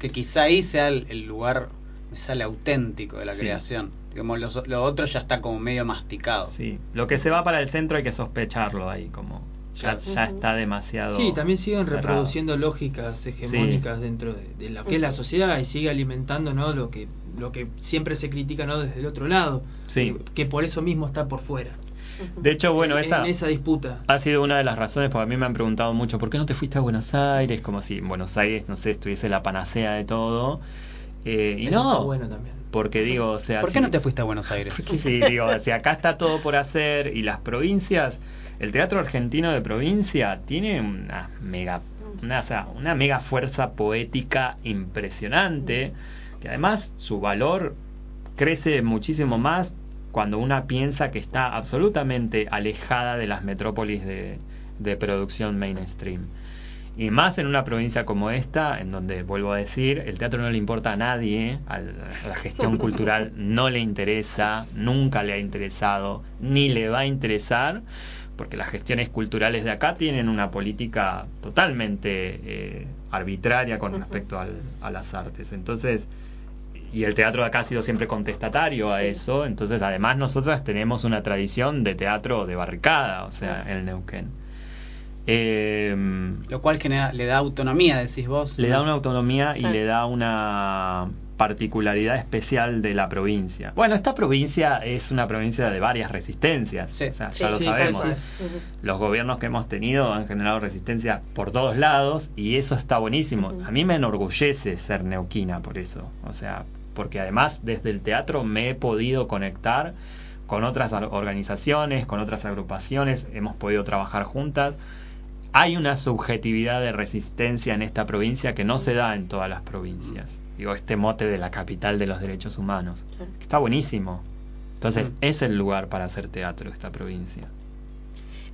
Que quizá ahí sea el, el lugar, me sale auténtico de la sí. creación. Como lo, lo otro ya está como medio masticado. Sí, lo que se va para el centro hay que sospecharlo ahí, como ya, ya está demasiado. Sí, también siguen cerrado. Reproduciendo lógicas hegemónicas sí. dentro de, de lo que es la sociedad y sigue alimentando, ¿no? lo que lo que siempre se critica, ¿no? desde el otro lado, sí. que, que por eso mismo está por fuera. De hecho, bueno, esa, en esa disputa ha sido una de las razones, porque a mí me han preguntado mucho, ¿por qué no te fuiste a Buenos Aires? Como si en Buenos Aires, no sé, estuviese la panacea de todo. Eh, y eso no. Está bueno también. Porque digo, o sea... ¿Por qué si, no te fuiste a Buenos Aires? Porque, sí, digo, o sea, acá está todo por hacer y las provincias... El teatro argentino de provincia tiene una mega, una, o sea, una mega fuerza poética impresionante, que además su valor crece muchísimo más cuando una piensa que está absolutamente alejada de las metrópolis de, de producción mainstream. Y más en una provincia como esta, en donde, vuelvo a decir, el teatro no le importa a nadie, a la gestión cultural no le interesa, nunca le ha interesado, ni le va a interesar, porque las gestiones culturales de acá tienen una política totalmente eh, arbitraria con respecto al, a las artes. Entonces, y el teatro de acá ha sido siempre contestatario a sí. eso. Entonces, además, nosotras tenemos una tradición de teatro de barricada, o sea, el Neuquén. Eh, Lo cual genera, le da autonomía, decís vos. Le ¿no? da una autonomía y ah. le da una particularidad especial de la provincia. Bueno, esta provincia es una provincia de varias resistencias, sí. o sea, sí, ya sí, lo sabemos. Sí, sí. Los gobiernos que hemos tenido han generado resistencia por todos lados y eso está buenísimo. Uh-huh. A mí me enorgullece ser neuquina por eso, o sea, porque además desde el teatro me he podido conectar con otras organizaciones, con otras agrupaciones, hemos podido trabajar juntas. Hay una subjetividad de resistencia en esta provincia que no se da en todas las provincias. Digo, este mote de la capital de los derechos humanos. Sí. Está buenísimo. Entonces, sí. es el lugar para hacer teatro esta provincia.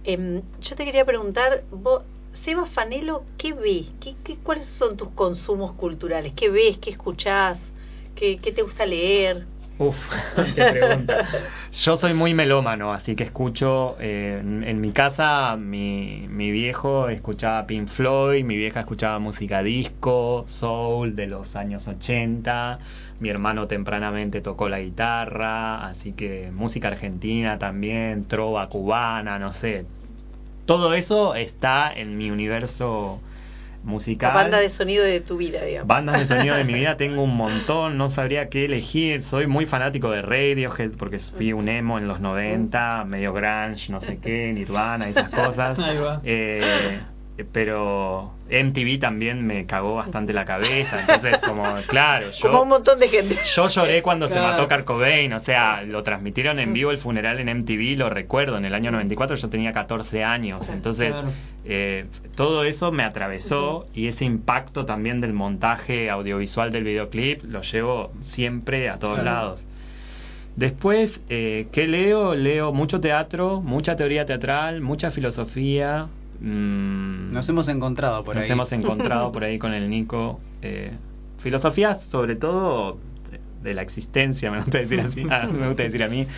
Eh, yo te quería preguntar, vos, Seba Fanelo, ¿qué ves? ¿Qué, qué, ¿Cuáles son tus consumos culturales? ¿Qué ves? ¿Qué escuchás? ¿Qué, qué te gusta leer? Uf, qué pregunta. Yo soy muy melómano, así que escucho eh, en, en mi casa mi, mi viejo escuchaba Pink Floyd, mi vieja escuchaba música disco, soul de los años ochenta, mi hermano tempranamente tocó la guitarra, así que música argentina también, trova cubana, no sé. Todo eso está en mi universo musical. La banda de sonido de tu vida, digamos. Bandas de sonido de mi vida tengo un montón, no sabría qué elegir. Soy muy fanático de Radiohead porque fui un emo en los noventa, medio grunge, no sé qué, Nirvana, esas cosas. Ahí va. Eh, pero M T V también me cagó bastante la cabeza, entonces como, claro, yo... Como un montón de gente. Yo lloré cuando claro. se mató Kurt Cobain, o sea, lo transmitieron en vivo el funeral en M T V, lo recuerdo, en el año noventa y cuatro yo tenía catorce años, entonces claro. eh, todo eso me atravesó uh-huh. y ese impacto también del montaje audiovisual del videoclip lo llevo siempre a todos claro. lados. Después, eh, ¿qué leo? Leo mucho teatro, mucha teoría teatral, mucha filosofía... Nos hemos encontrado por Nos ahí. Nos hemos encontrado por ahí con el Nico. Eh, filosofías, sobre todo, de la existencia, me gusta decir así. Ah, me gusta decir a mí,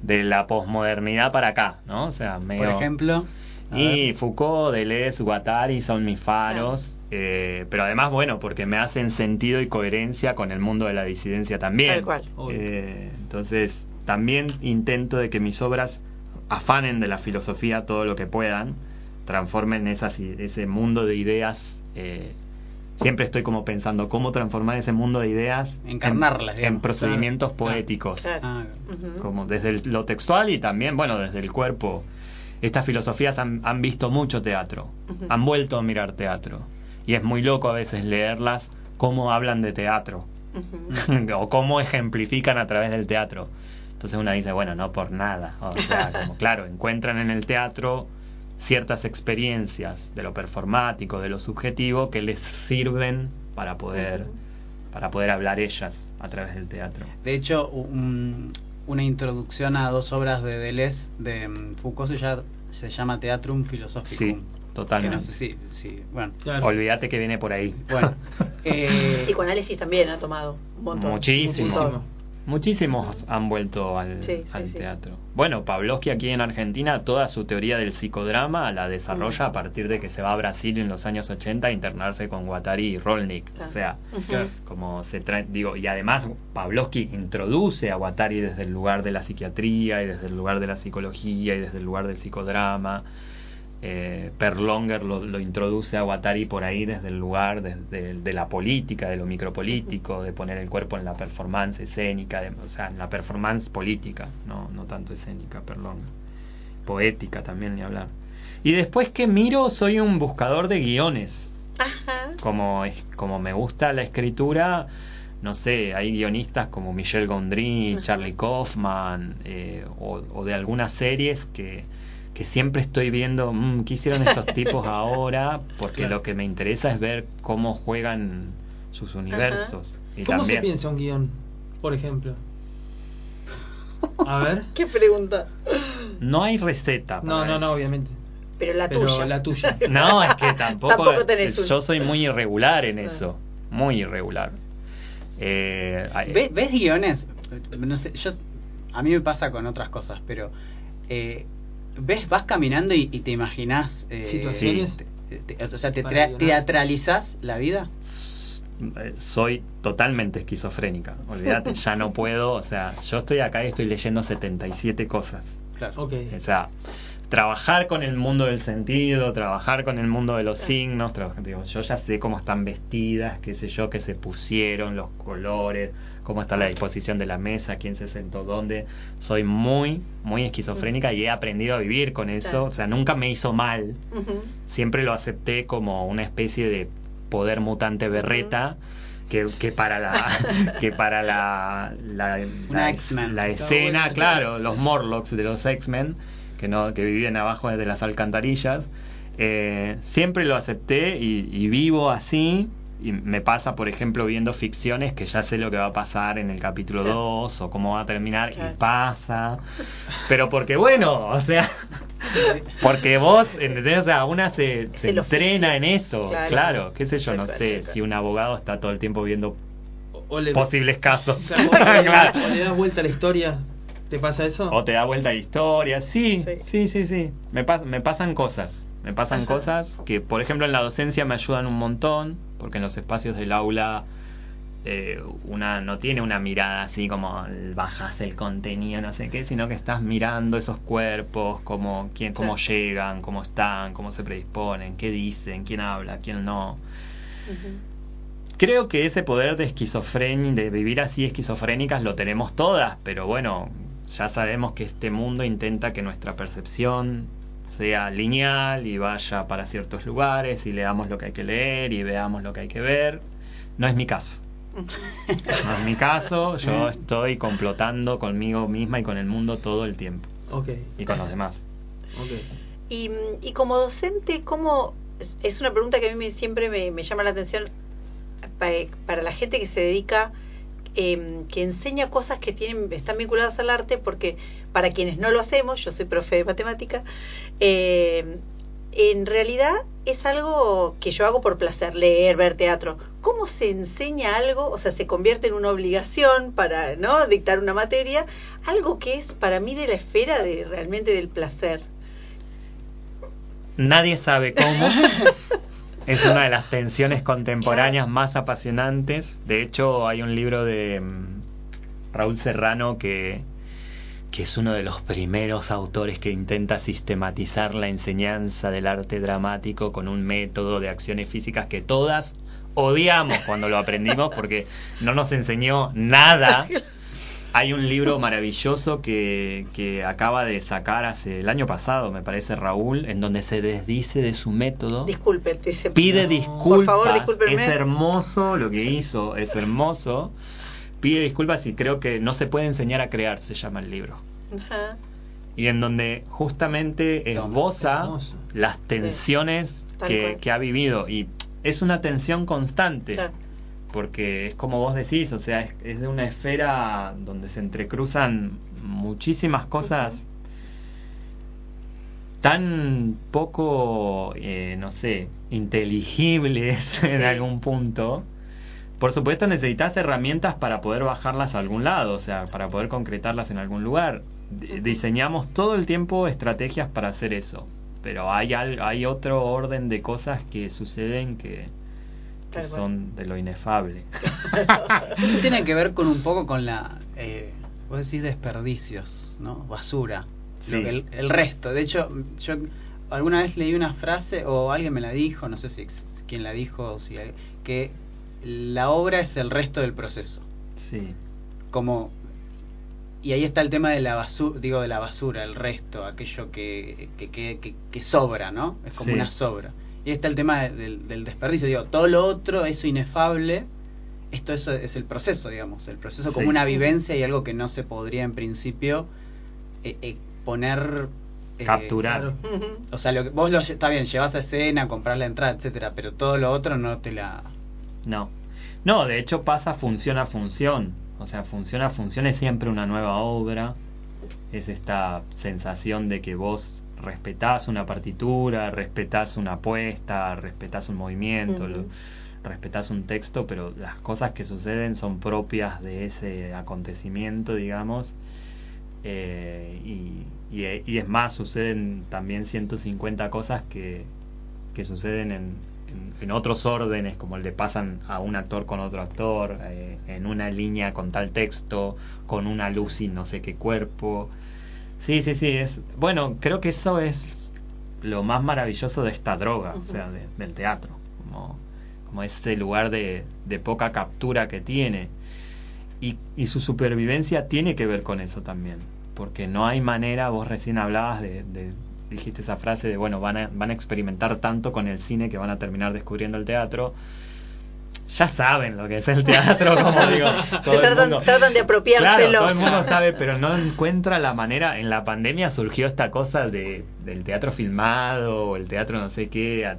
de la posmodernidad para acá, ¿no? O sea, medio... Por ejemplo. Y ver. Foucault, Deleuze, Guattari son mis faros. Ah. Eh, pero además, bueno, porque me hacen sentido y coherencia con el mundo de la disidencia también. Tal cual. Eh, entonces, también intento de que mis obras afanen de la filosofía todo lo que puedan. Transformen esas, ese mundo de ideas. Eh, siempre estoy como pensando cómo transformar ese mundo de ideas, encarnarlas, en, en procedimientos claro. poéticos, claro. Ah, uh-huh. como desde el, lo textual y también, bueno, desde el cuerpo. Estas filosofías han, han visto mucho teatro, uh-huh. han vuelto a mirar teatro y es muy loco a veces leerlas cómo hablan de teatro uh-huh. o cómo ejemplifican a través del teatro. Entonces una dice, bueno, no por nada, o sea, como claro, encuentran en el teatro ciertas experiencias de lo performático, de lo subjetivo, que les sirven para poder para poder hablar ellas a través del teatro. De hecho, un, una introducción a dos obras de Deleuze, de Foucault, se llama, se llama Teatrum Philosophicum. Sí, totalmente. Que no sé si, si, bueno. Claro. Olvídate que viene por ahí. Bueno, eh, el psicoanálisis también ha tomado un montón. Muchísimo. Muchísimo. Muchísimos han vuelto al, sí, sí, al sí. teatro. Bueno, Pavlovsky aquí en Argentina, toda su teoría del psicodrama la desarrolla a partir de que se va a Brasil en los años ochenta a internarse con Guattari y Rolnik. Claro. O sea, uh-huh. como se trae, digo, y además Pavlovsky introduce a Guattari desde el lugar de la psiquiatría y desde el lugar de la psicología y desde el lugar del psicodrama. Eh, Perlonger lo, lo introduce a Guattari por ahí desde el lugar de, de, de la política, de lo micropolítico, de poner el cuerpo en la performance escénica, de, o sea, en la performance política, no, no tanto escénica, Perlonger. Poética también, ni hablar. Y después que miro, soy un buscador de guiones. Ajá. Como, como me gusta la escritura, no sé, hay guionistas como Michel Gondry, uh-huh. Charlie Kaufman, eh, o, o de algunas series que, que siempre estoy viendo, mmm, ¿qué hicieron estos tipos ahora? Porque claro. Lo que me interesa es ver cómo juegan sus universos. Uh-huh. Y ¿cómo también... se piensa un guión, por ejemplo? A ver. ¿Qué pregunta? No hay receta. No, no, eso. no, obviamente. Pero la Pero tuya. La tuya. No, es que tampoco, tampoco tenés un... Yo soy muy irregular en eso. Muy irregular. Eh, ¿Ves, ¿Ves guiones? No sé, yo, a mí me pasa con otras cosas, pero eh, ves, vas caminando y, y te imaginás eh, situaciones. Te, te, o sea, te tra- teatralizás la vida. Soy totalmente esquizofrénica. Olvídate, ya no puedo. O sea, yo estoy acá y estoy leyendo setenta y siete cosas. Claro. Okay. O sea, trabajar con el mundo del sentido, trabajar con el mundo de los signos, trabajar, digo, yo ya sé cómo están vestidas, qué sé yo, qué se pusieron, los colores, cómo está la disposición de la mesa, quién se sentó dónde. Soy muy, muy esquizofrénica y he aprendido a vivir con eso. O sea, nunca me hizo mal. Siempre lo acepté como una especie de poder mutante berreta. Que, que para la que para la la, la, la, la escena, claro, los Morlocks de los X-Men que no que vivían abajo de las alcantarillas, eh, siempre lo acepté y, y vivo así. Y me pasa, por ejemplo, viendo ficciones que ya sé lo que va a pasar en el capítulo dos, claro, o cómo va a terminar, claro, y pasa. Pero porque, bueno, o sea, porque vos, ¿entendés? O sea, una se, se entrena en eso, claro, claro, qué sé yo, no sé, si un abogado está todo el tiempo viendo o le, posibles casos. O, sea, vos, claro, o le da vuelta a la historia, ¿te pasa eso? O te da vuelta a la historia, sí, sí, sí, sí, sí. Me, pas, me pasan cosas. Me pasan, ajá, cosas que, por ejemplo, en la docencia me ayudan un montón, porque en los espacios del aula eh, una no tiene una mirada así como bajás el contenido, no sé qué, sino que estás mirando esos cuerpos, como quién, cómo sí. llegan, cómo están, cómo se predisponen, qué dicen, quién habla, quién no. Uh-huh. Creo que ese poder de esquizofrenia, de vivir así esquizofrénicas, lo tenemos todas, pero bueno, ya sabemos que este mundo intenta que nuestra percepción sea lineal y vaya para ciertos lugares y leamos lo que hay que leer y veamos lo que hay que ver. No es mi caso. No es mi caso. Yo estoy complotando conmigo misma y con el mundo todo el tiempo. Okay. Y con los demás. Okay. Y, y como docente, ¿cómo? Es una pregunta que a mí me, siempre me, me llama la atención para, para la gente que se dedica, Eh, que enseña cosas que tienen están vinculadas al arte, porque para quienes no lo hacemos, yo soy profe de matemática, eh, en realidad es algo que yo hago por placer, leer, ver teatro. ¿Cómo se enseña algo? O sea, se convierte en una obligación para, ¿no?, dictar una materia, algo que es para mí de la esfera de realmente del placer. Nadie sabe cómo. Es una de las tensiones contemporáneas más apasionantes. De hecho, hay un libro de Raúl Serrano que, que es uno de los primeros autores que intenta sistematizar la enseñanza del arte dramático con un método de acciones físicas que todas odiamos cuando lo aprendimos porque no nos enseñó nada. Hay un libro maravilloso que, que acaba de sacar hace el año pasado, me parece, Raúl, en donde se desdice de su método. Disculpe, te se... Pide no, disculpas. Por favor, es hermoso lo que hizo, es hermoso. Pide disculpas y creo que no se puede enseñar a crear, se llama el libro. Ajá. Y en donde justamente esboza no, las tensiones sí, que, que ha vivido. Y es una tensión constante. Claro. Porque es como vos decís, o sea, es, es de una esfera donde se entrecruzan muchísimas cosas tan poco, eh, no sé, inteligibles en algún punto. Por supuesto necesitas herramientas para poder bajarlas a algún lado, o sea, para poder concretarlas en algún lugar. D- diseñamos todo el tiempo estrategias para hacer eso, pero hay, al- hay otro orden de cosas que suceden que... que son de lo inefable. Eso tiene que ver con un poco con la, eh, vos decís desperdicios, ¿no? Basura. Sí. Lo que el, el resto. De hecho, yo alguna vez leí una frase, o alguien me la dijo, no sé si quién la dijo, si hay, que la obra es el resto del proceso. Sí. Como, y ahí está el tema de la basura, digo, de la basura, el resto, aquello que, que, que, que, que sobra, ¿no? Es como sí. una sobra. Y está el tema del, del desperdicio. Digo, todo lo otro, eso inefable, esto eso es el proceso, digamos, el proceso sí. como una vivencia y algo que no se podría en principio eh, eh, poner... Eh, capturar. Claro. O sea, lo que, vos lo, está bien, llevas a escena, compras la entrada, etcétera, pero todo lo otro no te la... No. No, de hecho pasa función a función. O sea, función a función es siempre una nueva obra. Es esta sensación de que vos respetás una partitura, respetás una apuesta, respetás un movimiento, uh-huh. lo, respetás un texto, pero las cosas que suceden son propias de ese acontecimiento, digamos. Eh, y, y, y es más, suceden también ciento cincuenta cosas que, que suceden en, en, en otros órdenes, como le pasan a un actor con otro actor, eh, en una línea con tal texto, con una luz y no sé qué cuerpo. Sí, sí, sí, es bueno, creo que eso es lo más maravilloso de esta droga, uh-huh. o sea, de, del teatro, como, como ese lugar de, de poca captura que tiene. Y, y su supervivencia tiene que ver con eso también, porque no hay manera, vos recién hablabas de, de dijiste esa frase de, bueno, van a, van a experimentar tanto con el cine que van a terminar descubriendo el teatro. Ya saben lo que es el teatro, como digo. Todo Se tratan, el mundo. tratan de apropiárselo. Claro, todo el mundo sabe, pero no encuentra la manera. En la pandemia surgió esta cosa de del teatro filmado, o el teatro no sé qué, a,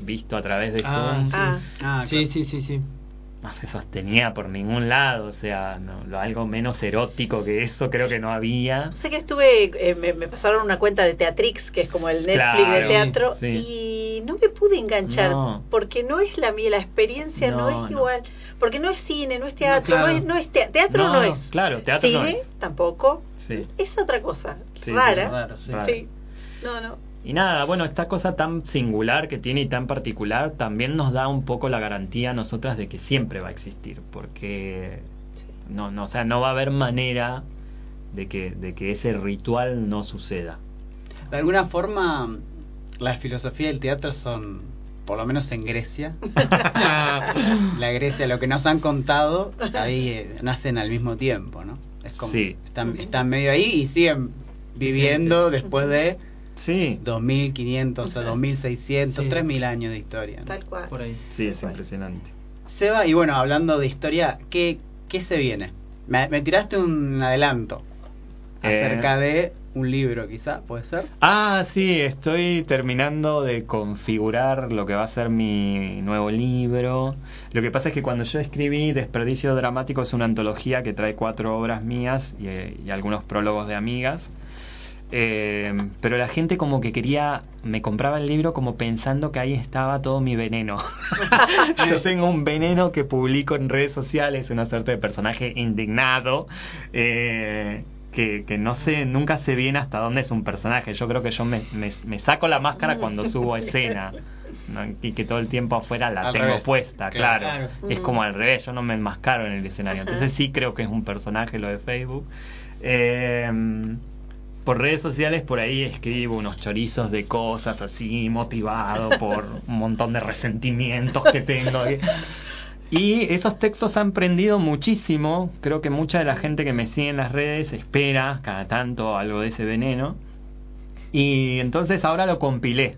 visto a través de ah, Zoom. Sí. Ah, ah, sí, claro. sí, sí, sí. No se sostenía por ningún lado, o sea, no, lo, algo menos erótico que eso creo que no había. Sé que estuve, eh, me, me pasaron una cuenta de Teatrix, que es como el Netflix claro, del teatro, sí, sí. y no me pude enganchar, no. porque no es la la experiencia, no, no es igual, no. porque no es cine, no es teatro, no, claro. no es, no es te, teatro no, no es, claro, teatro cine no es. tampoco, sí. es otra cosa, sí, rara, es raro, sí. rara, sí, no, no. Y nada, bueno, esta cosa tan singular que tiene y tan particular también nos da un poco la garantía a nosotras de que siempre va a existir, porque no, no, o sea, no va a haber manera de que, de que ese ritual no suceda. De alguna forma, la filosofía del teatro son, por lo menos en Grecia, la Grecia, lo que nos han contado, ahí eh, nacen al mismo tiempo, ¿no? Es como, sí. están, están medio ahí y siguen viviendo Gentes. después de... Sí. dos mil quinientos, o sea, dos mil seiscientos, sí. tres mil años de historia. ¿no? Tal cual. Por ahí. Sí, es Tal impresionante. Seba, y bueno, hablando de historia, ¿qué, qué se viene? Me, me tiraste un adelanto eh. acerca de un libro, quizá, ¿puede ser? Ah, sí, estoy terminando de configurar lo que va a ser mi nuevo libro. Lo que pasa es que cuando yo escribí Desperdicio Dramático es una antología que trae cuatro obras mías y, y algunos prólogos de amigas. Eh, pero la gente como que quería, me compraba el libro como pensando que ahí estaba todo mi veneno. Yo tengo un veneno que publico en redes sociales, una suerte de personaje indignado, eh, que, que no sé, nunca sé bien hasta dónde es un personaje. Yo creo que yo me, me, me saco la máscara cuando subo a escena, ¿no? Y que todo el tiempo afuera la al tengo revés. puesta, claro. claro. Es como al revés, yo no me enmascaro en el escenario. Entonces sí creo que es un personaje lo de Facebook. Eh... Por redes sociales, por ahí escribo unos chorizos de cosas así, motivado por un montón de resentimientos que tengo. Y esos textos han prendido muchísimo. Creo que mucha de la gente que me sigue en las redes espera cada tanto algo de ese veneno. Y entonces ahora lo compilé.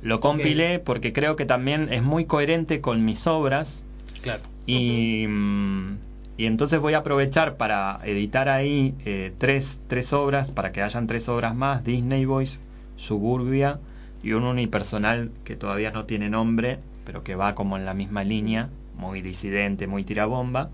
Lo compilé okay. porque creo que también es muy coherente con mis obras. Claro. Y... Uh-huh. Y entonces voy a aprovechar para editar ahí eh, tres, tres obras, para que hayan tres obras más: Disney Boys, Suburbia y un unipersonal que todavía no tiene nombre, pero que va como en la misma línea, muy disidente, muy tirabomba.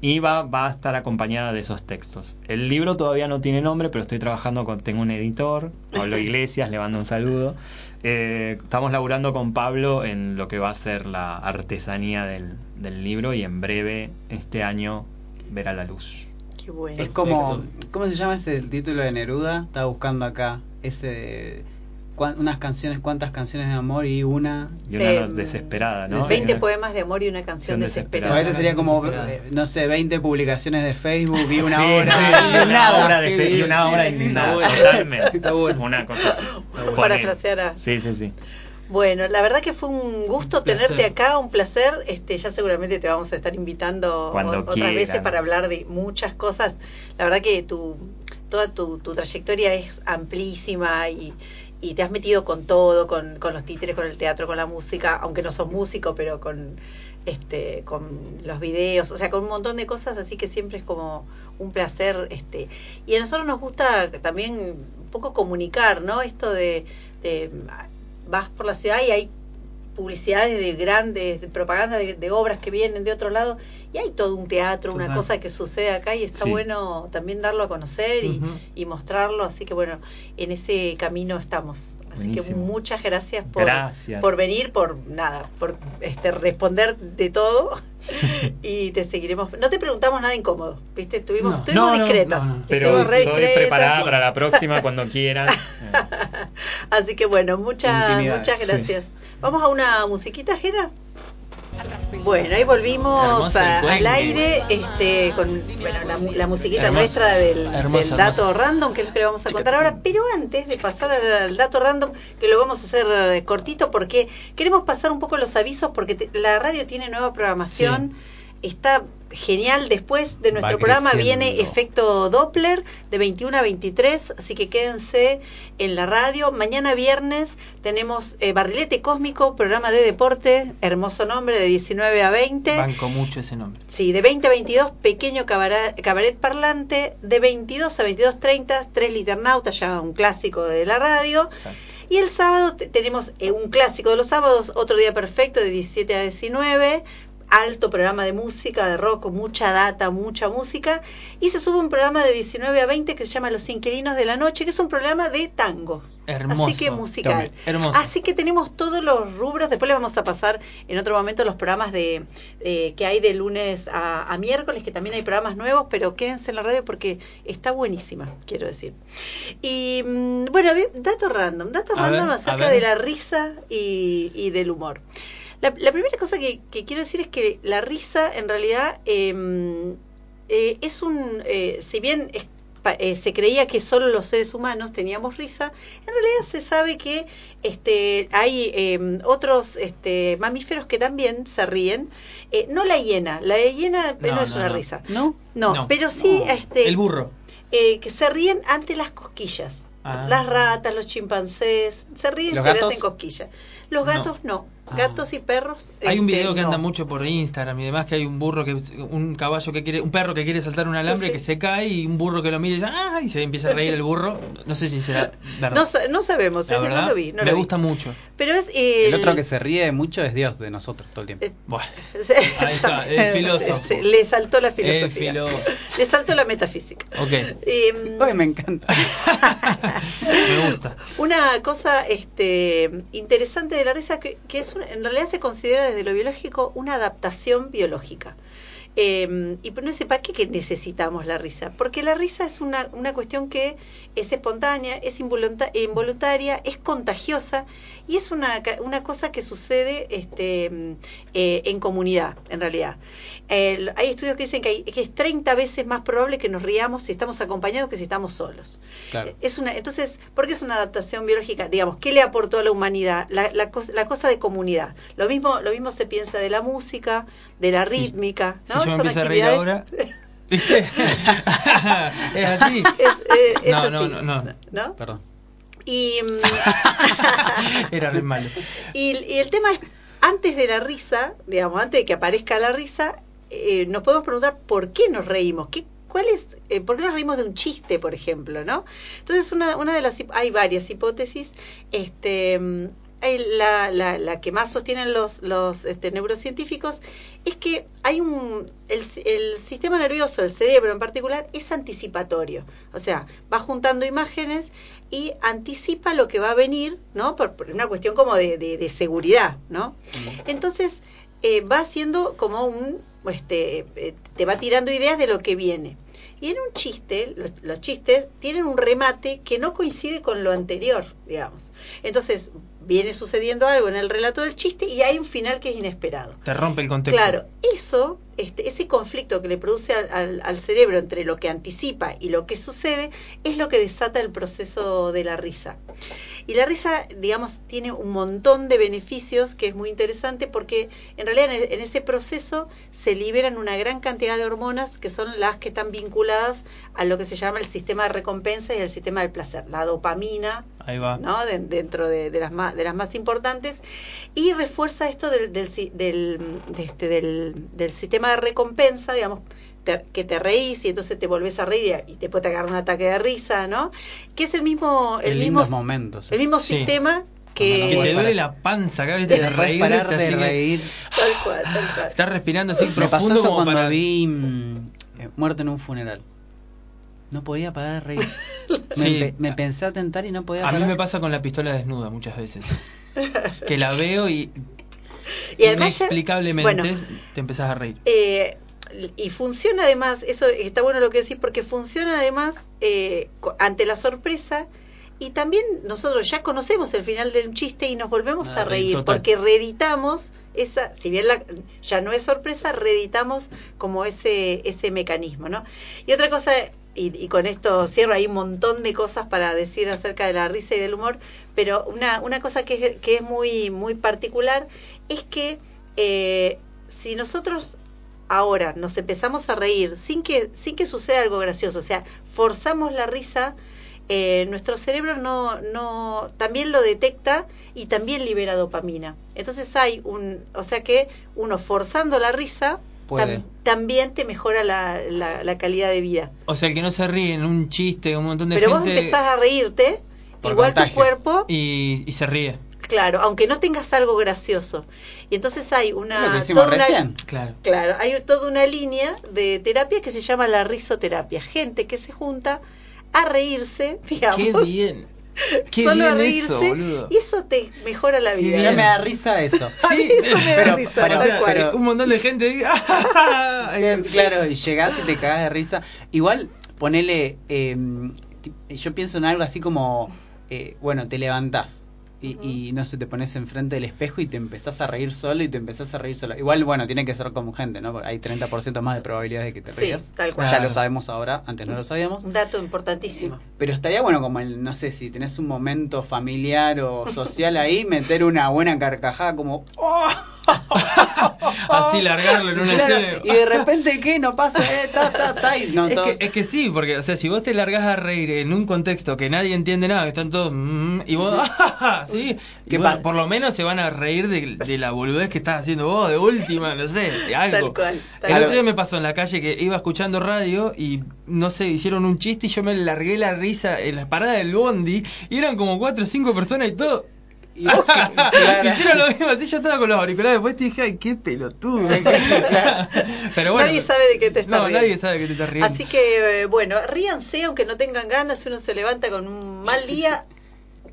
Y va, va a estar acompañada de esos textos. El libro todavía no tiene nombre, pero estoy trabajando con... Tengo un editor, Pablo Iglesias, le mando un saludo. Eh, estamos laburando con Pablo en lo que va a ser la artesanía del, del libro y en breve, este año, verá la luz. Qué bueno. Es como... ¿Cómo se llama ese título de Neruda? Estaba buscando acá ese... unas canciones, cuántas canciones de amor y una... Y una eh, desesperada, ¿no? veinte una... poemas de amor y una canción desesperada. desesperada. Eso sería como, no sé, veinte publicaciones de Facebook y una sí, hora... Sí, y, y una hora de y una hora y nada. Totalmente. Una cosa así. Para frasear a... Sí, sí, sí. Bueno, la verdad que fue un gusto un tenerte acá, un placer. Este, ya seguramente te vamos a estar invitando Cuando otras quieran. veces para hablar de muchas cosas. La verdad que tu toda tu, tu trayectoria es amplísima y... Y te has metido con todo, con, con los títeres, con el teatro, con la música, aunque no sos músico, pero con este, con los videos, o sea, con un montón de cosas, así que siempre es como un placer. Este, y a nosotros nos gusta también un poco comunicar, ¿no? Esto de, de vas por la ciudad y hay publicidades de grandes, de propaganda de, de obras que vienen de otro lado, y hay todo un teatro, total, una cosa que sucede acá, y está sí, bueno también darlo a conocer y, uh-huh, y mostrarlo, así que bueno, en ese camino estamos. Así buenísimo, que muchas gracias por, gracias por venir, por nada, por este, responder de todo, y te seguiremos. No te preguntamos nada incómodo, ¿viste? Estuvimos, no, estuvimos no, discretas. No, no. Pero estoy preparada para la próxima cuando quieras. Así que bueno, muchas, muchas gracias. Sí. Vamos a una musiquita, Jera. Bueno, ahí volvimos a, al aire este, con bueno, la, la musiquita hermoso, nuestra del, hermoso, del dato hermoso. random, que es lo que le vamos a contar ahora. Pero antes de pasar al dato random, que lo vamos a hacer cortito porque queremos pasar un poco los avisos, porque te, la radio tiene nueva programación. Sí. Está genial. Después de nuestro programa viene Efecto Doppler de veintiuno a veintitrés, así que quédense en la radio. Mañana viernes tenemos eh, Barrilete Cósmico, programa de deporte, hermoso nombre, de diecinueve a veinte. Banco mucho ese nombre. Sí, de veinte a veintidós, Pequeño Cabaret, cabaret Parlante, de veintidós a veintidós treinta, Tres Liternautas, ya un clásico de la radio. Exacto. Y el sábado t- tenemos eh, un clásico de los sábados, Otro Día Perfecto, de diecisiete a diecinueve. Alto programa de música, de rock, mucha data, mucha música. Y se sube un programa de diecinueve a veinte que se llama Los Inquilinos de la Noche, que es un programa de tango. Hermoso. Así que musical. Hermoso. Así que tenemos todos los rubros. Después les vamos a pasar en otro momento los programas de eh, que hay de lunes a, a miércoles, que también hay programas nuevos, pero quédense en la radio porque está buenísima, quiero decir. Y bueno, dato random. Dato random ver, acerca de la risa y, y del humor. La, la primera cosa que, que quiero decir es que la risa, en realidad, eh, eh, es un... Eh, si bien es, eh, se creía que solo los seres humanos teníamos risa, en realidad se sabe que este, hay eh, otros este, mamíferos que también se ríen. Eh, no la hiena. La hiena no, no es no, una no. risa. ¿No? No, no pero sí... No. Este, el burro. Eh, que se ríen ante las cosquillas. Ah. Las ratas, los chimpancés, se ríen y se le hacen cosquillas. Los gatos no. no. Ah. Gatos y perros. Hay este, un video que no. anda mucho por Instagram y demás, que hay un burro que un caballo que quiere, un perro que quiere saltar un alambre, sí, que se cae, y un burro que lo mira y dice, ¡ah! Y se empieza a reír el burro. No sé si será verdad. No, no sabemos, ese no lo vi. No Me lo gusta vi. mucho. Pero es el... el otro que se ríe mucho es Dios de nosotros todo el tiempo. Eh, bueno. Ahí está, el filósofo. Se, se, le saltó la filosofía. Filo... Le saltó la metafísica. Ok. Eh, Ay, me encanta. Me gusta. Una cosa este interesante de la risa que, que es en realidad se considera desde lo biológico una adaptación biológica. Eh, y no sé para qué que necesitamos la risa, porque la risa es una, una cuestión que es espontánea, es involunta- involuntaria, es contagiosa, y es una, una cosa que sucede este, eh, en comunidad, en realidad. Eh, hay estudios que dicen que, hay, que es treinta veces más probable que nos riamos si estamos acompañados que si estamos solos. Claro. Es una, entonces, ¿por qué es una adaptación biológica? Digamos, ¿qué le aportó a la humanidad? La, la, la cosa de comunidad. Lo mismo, lo mismo se piensa de la música, de la sí. rítmica, ¿no? Si yo me empiezo a reír ahora, ¿viste? ¿Es así? Es, es, es no, así. no, no, no, no. Perdón. Y, Era re malo. Y, y el tema es, antes de la risa, digamos, antes de que aparezca la risa, eh, nos podemos preguntar por qué nos reímos, qué ¿Cuál es, eh, ¿por qué nos reímos de un chiste, por ejemplo, no? Entonces, una, una de las hay varias hipótesis, este, la, la, la que más sostienen los, los este, neurocientíficos es que hay un el, el sistema nervioso, el cerebro en particular, es anticipatorio, o sea, va juntando imágenes y anticipa lo que va a venir, ¿no? Por, por una cuestión como de, de, de seguridad, ¿no? Entonces eh, va haciendo como un este, te va tirando ideas de lo que viene. Y en un chiste, los, los chistes tienen un remate que no coincide con lo anterior, digamos. Entonces, viene sucediendo algo en el relato del chiste y hay un final que es inesperado. Te rompe el contexto. Claro, eso, este, ese conflicto que le produce al, al, al cerebro entre lo que anticipa y lo que sucede, es lo que desata el proceso de la risa. Y la risa, digamos, tiene un montón de beneficios que es muy interesante porque en realidad en, el, en ese proceso se liberan una gran cantidad de hormonas que son las que están vinculadas a lo que se llama el sistema de recompensa y el sistema del placer, la dopamina. Ahí va. ¿No? De, dentro de, de, las más, de las más importantes, y refuerza esto del, del, del, de este, del, del sistema de recompensa, digamos, te, que te reís y entonces te volvés a reír y te puede agarrar un ataque de risa, ¿no? Que es el mismo, el mismo, momentos, el mismo sí. sistema que, que te duele la panza cada vez de reír, parar de reír. Tal cual, tal cual. Estás respirando así profundo. Me pasó eso como cuando para... vi mmm, Muerto en un funeral. No podía parar de reír. Sí. me, pe me pensé a tentar y no podía parar. A mí me pasa con La pistola desnuda muchas veces. Que la veo y, y inexplicablemente además, bueno, te empezás a reír. Eh, y funciona además, eso está bueno lo que decís, porque funciona además eh, ante la sorpresa. Y también nosotros ya conocemos el final de un chiste y nos volvemos ah, a reír, total. Porque reeditamos esa, si bien la, ya no es sorpresa, reeditamos como ese ese mecanismo, ¿no? Y otra cosa, y, y con esto cierro, hay un montón de cosas para decir acerca de la risa y del humor, pero una una cosa que, que es muy muy particular es que eh, si nosotros ahora nos empezamos a reír sin que sin que suceda algo gracioso, o sea, forzamos la risa, Eh, nuestro cerebro no, no también lo detecta y también libera dopamina. Entonces hay un, o sea que uno forzando la risa tam, también te mejora la, la, la calidad de vida. O sea, el que no se ríe en un chiste, un montón de Pero gente. Pero vos empezás a reírte, igual tu cuerpo y, y se ríe. Claro, aunque no tengas algo gracioso. Y entonces hay una... Lo que hicimos recién. Una, claro. Claro, hay toda una línea de terapia que se llama la risoterapia. Gente que se junta a reírse, digamos. Qué bien. Qué Solo bien a reírse, eso, boludo. Y eso te mejora la vida. Ya me da risa eso. Sí, eso me pero, da risa. Pero, tal cual. Pero, un montón de gente dice, ¡ah! Claro, y llegás y te cagás de risa. Igual, ponele, eh, yo pienso en algo así como, eh, bueno, te levantás. Y, y no sé, te pones enfrente del espejo y te empezás a reír solo y te empezás a reír solo. Igual, bueno, tiene que ser como gente, ¿no? Hay treinta por ciento más de probabilidades de que te sí, rías. Tal cual. Ya lo sabemos ahora, antes no lo sabíamos. Un dato importantísimo. Pero estaría bueno como, el, no sé, si tenés un momento familiar o social ahí, meter una buena carcajada como... ¡Oh! Así largarlo en una claro, escena. Y de repente, ¿qué? No pasa, eh, ta, ta, ta, y no, es, todos... que, es que sí, porque, o sea, si vos te largás a reír en un contexto que nadie entiende nada, que están todos, mm, y vos, sí, y bueno, por lo menos se van a reír de, de la boludez que estás haciendo vos, de última, no sé, de algo. Tal cual, tal El otro día me pasó en la calle que iba escuchando radio y, no sé, hicieron un chiste y yo me largué la risa en la parada del bondi y eran como cuatro o cinco personas y todo. Y vos, claro. Hicieron lo mismo, así yo estaba con los auriculares, después te dije, ay, qué pelotudo. Claro. Pero bueno, nadie sabe de qué te estás no, riendo. Nadie sabe de qué te estás riendo. Así que, eh, bueno, ríanse, aunque no tengan ganas, si uno se levanta con un mal día,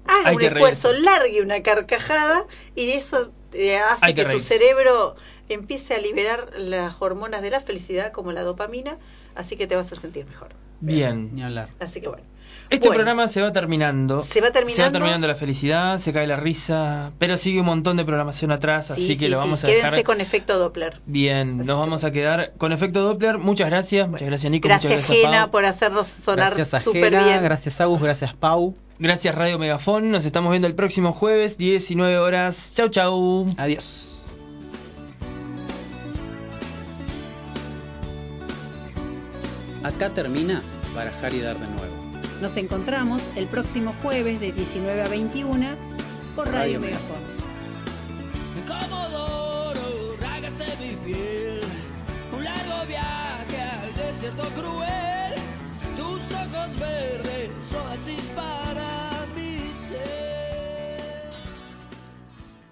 haga hay un esfuerzo, reírse. Largue una carcajada y eso eh, hace hay que, que tu cerebro empiece a liberar las hormonas de la felicidad, como la dopamina, así que te vas a sentir mejor. Bien, ni hablar. Así que bueno. Este bueno, programa se va terminando. Se va terminando. Se va terminando la felicidad, se cae la risa, pero sigue un montón de programación atrás, sí, así sí, que lo vamos sí. a Quédense dejar. Quédense con efecto Doppler. Bien, así nos vamos a quedar con efecto Doppler. Muchas gracias, muchas gracias Nico, gracias, muchas gracias Jena Pau. por hacernos sonar súper bien. Gracias Agus, gracias Pau. Gracias Radio Megafón, nos estamos viendo el próximo jueves, diecinueve horas. Chau, chau. Adiós. Acá termina Barajar y Dar de Nuevo. Nos encontramos el próximo jueves de diecinueve a veintiuno por Radio, Radio Megafón.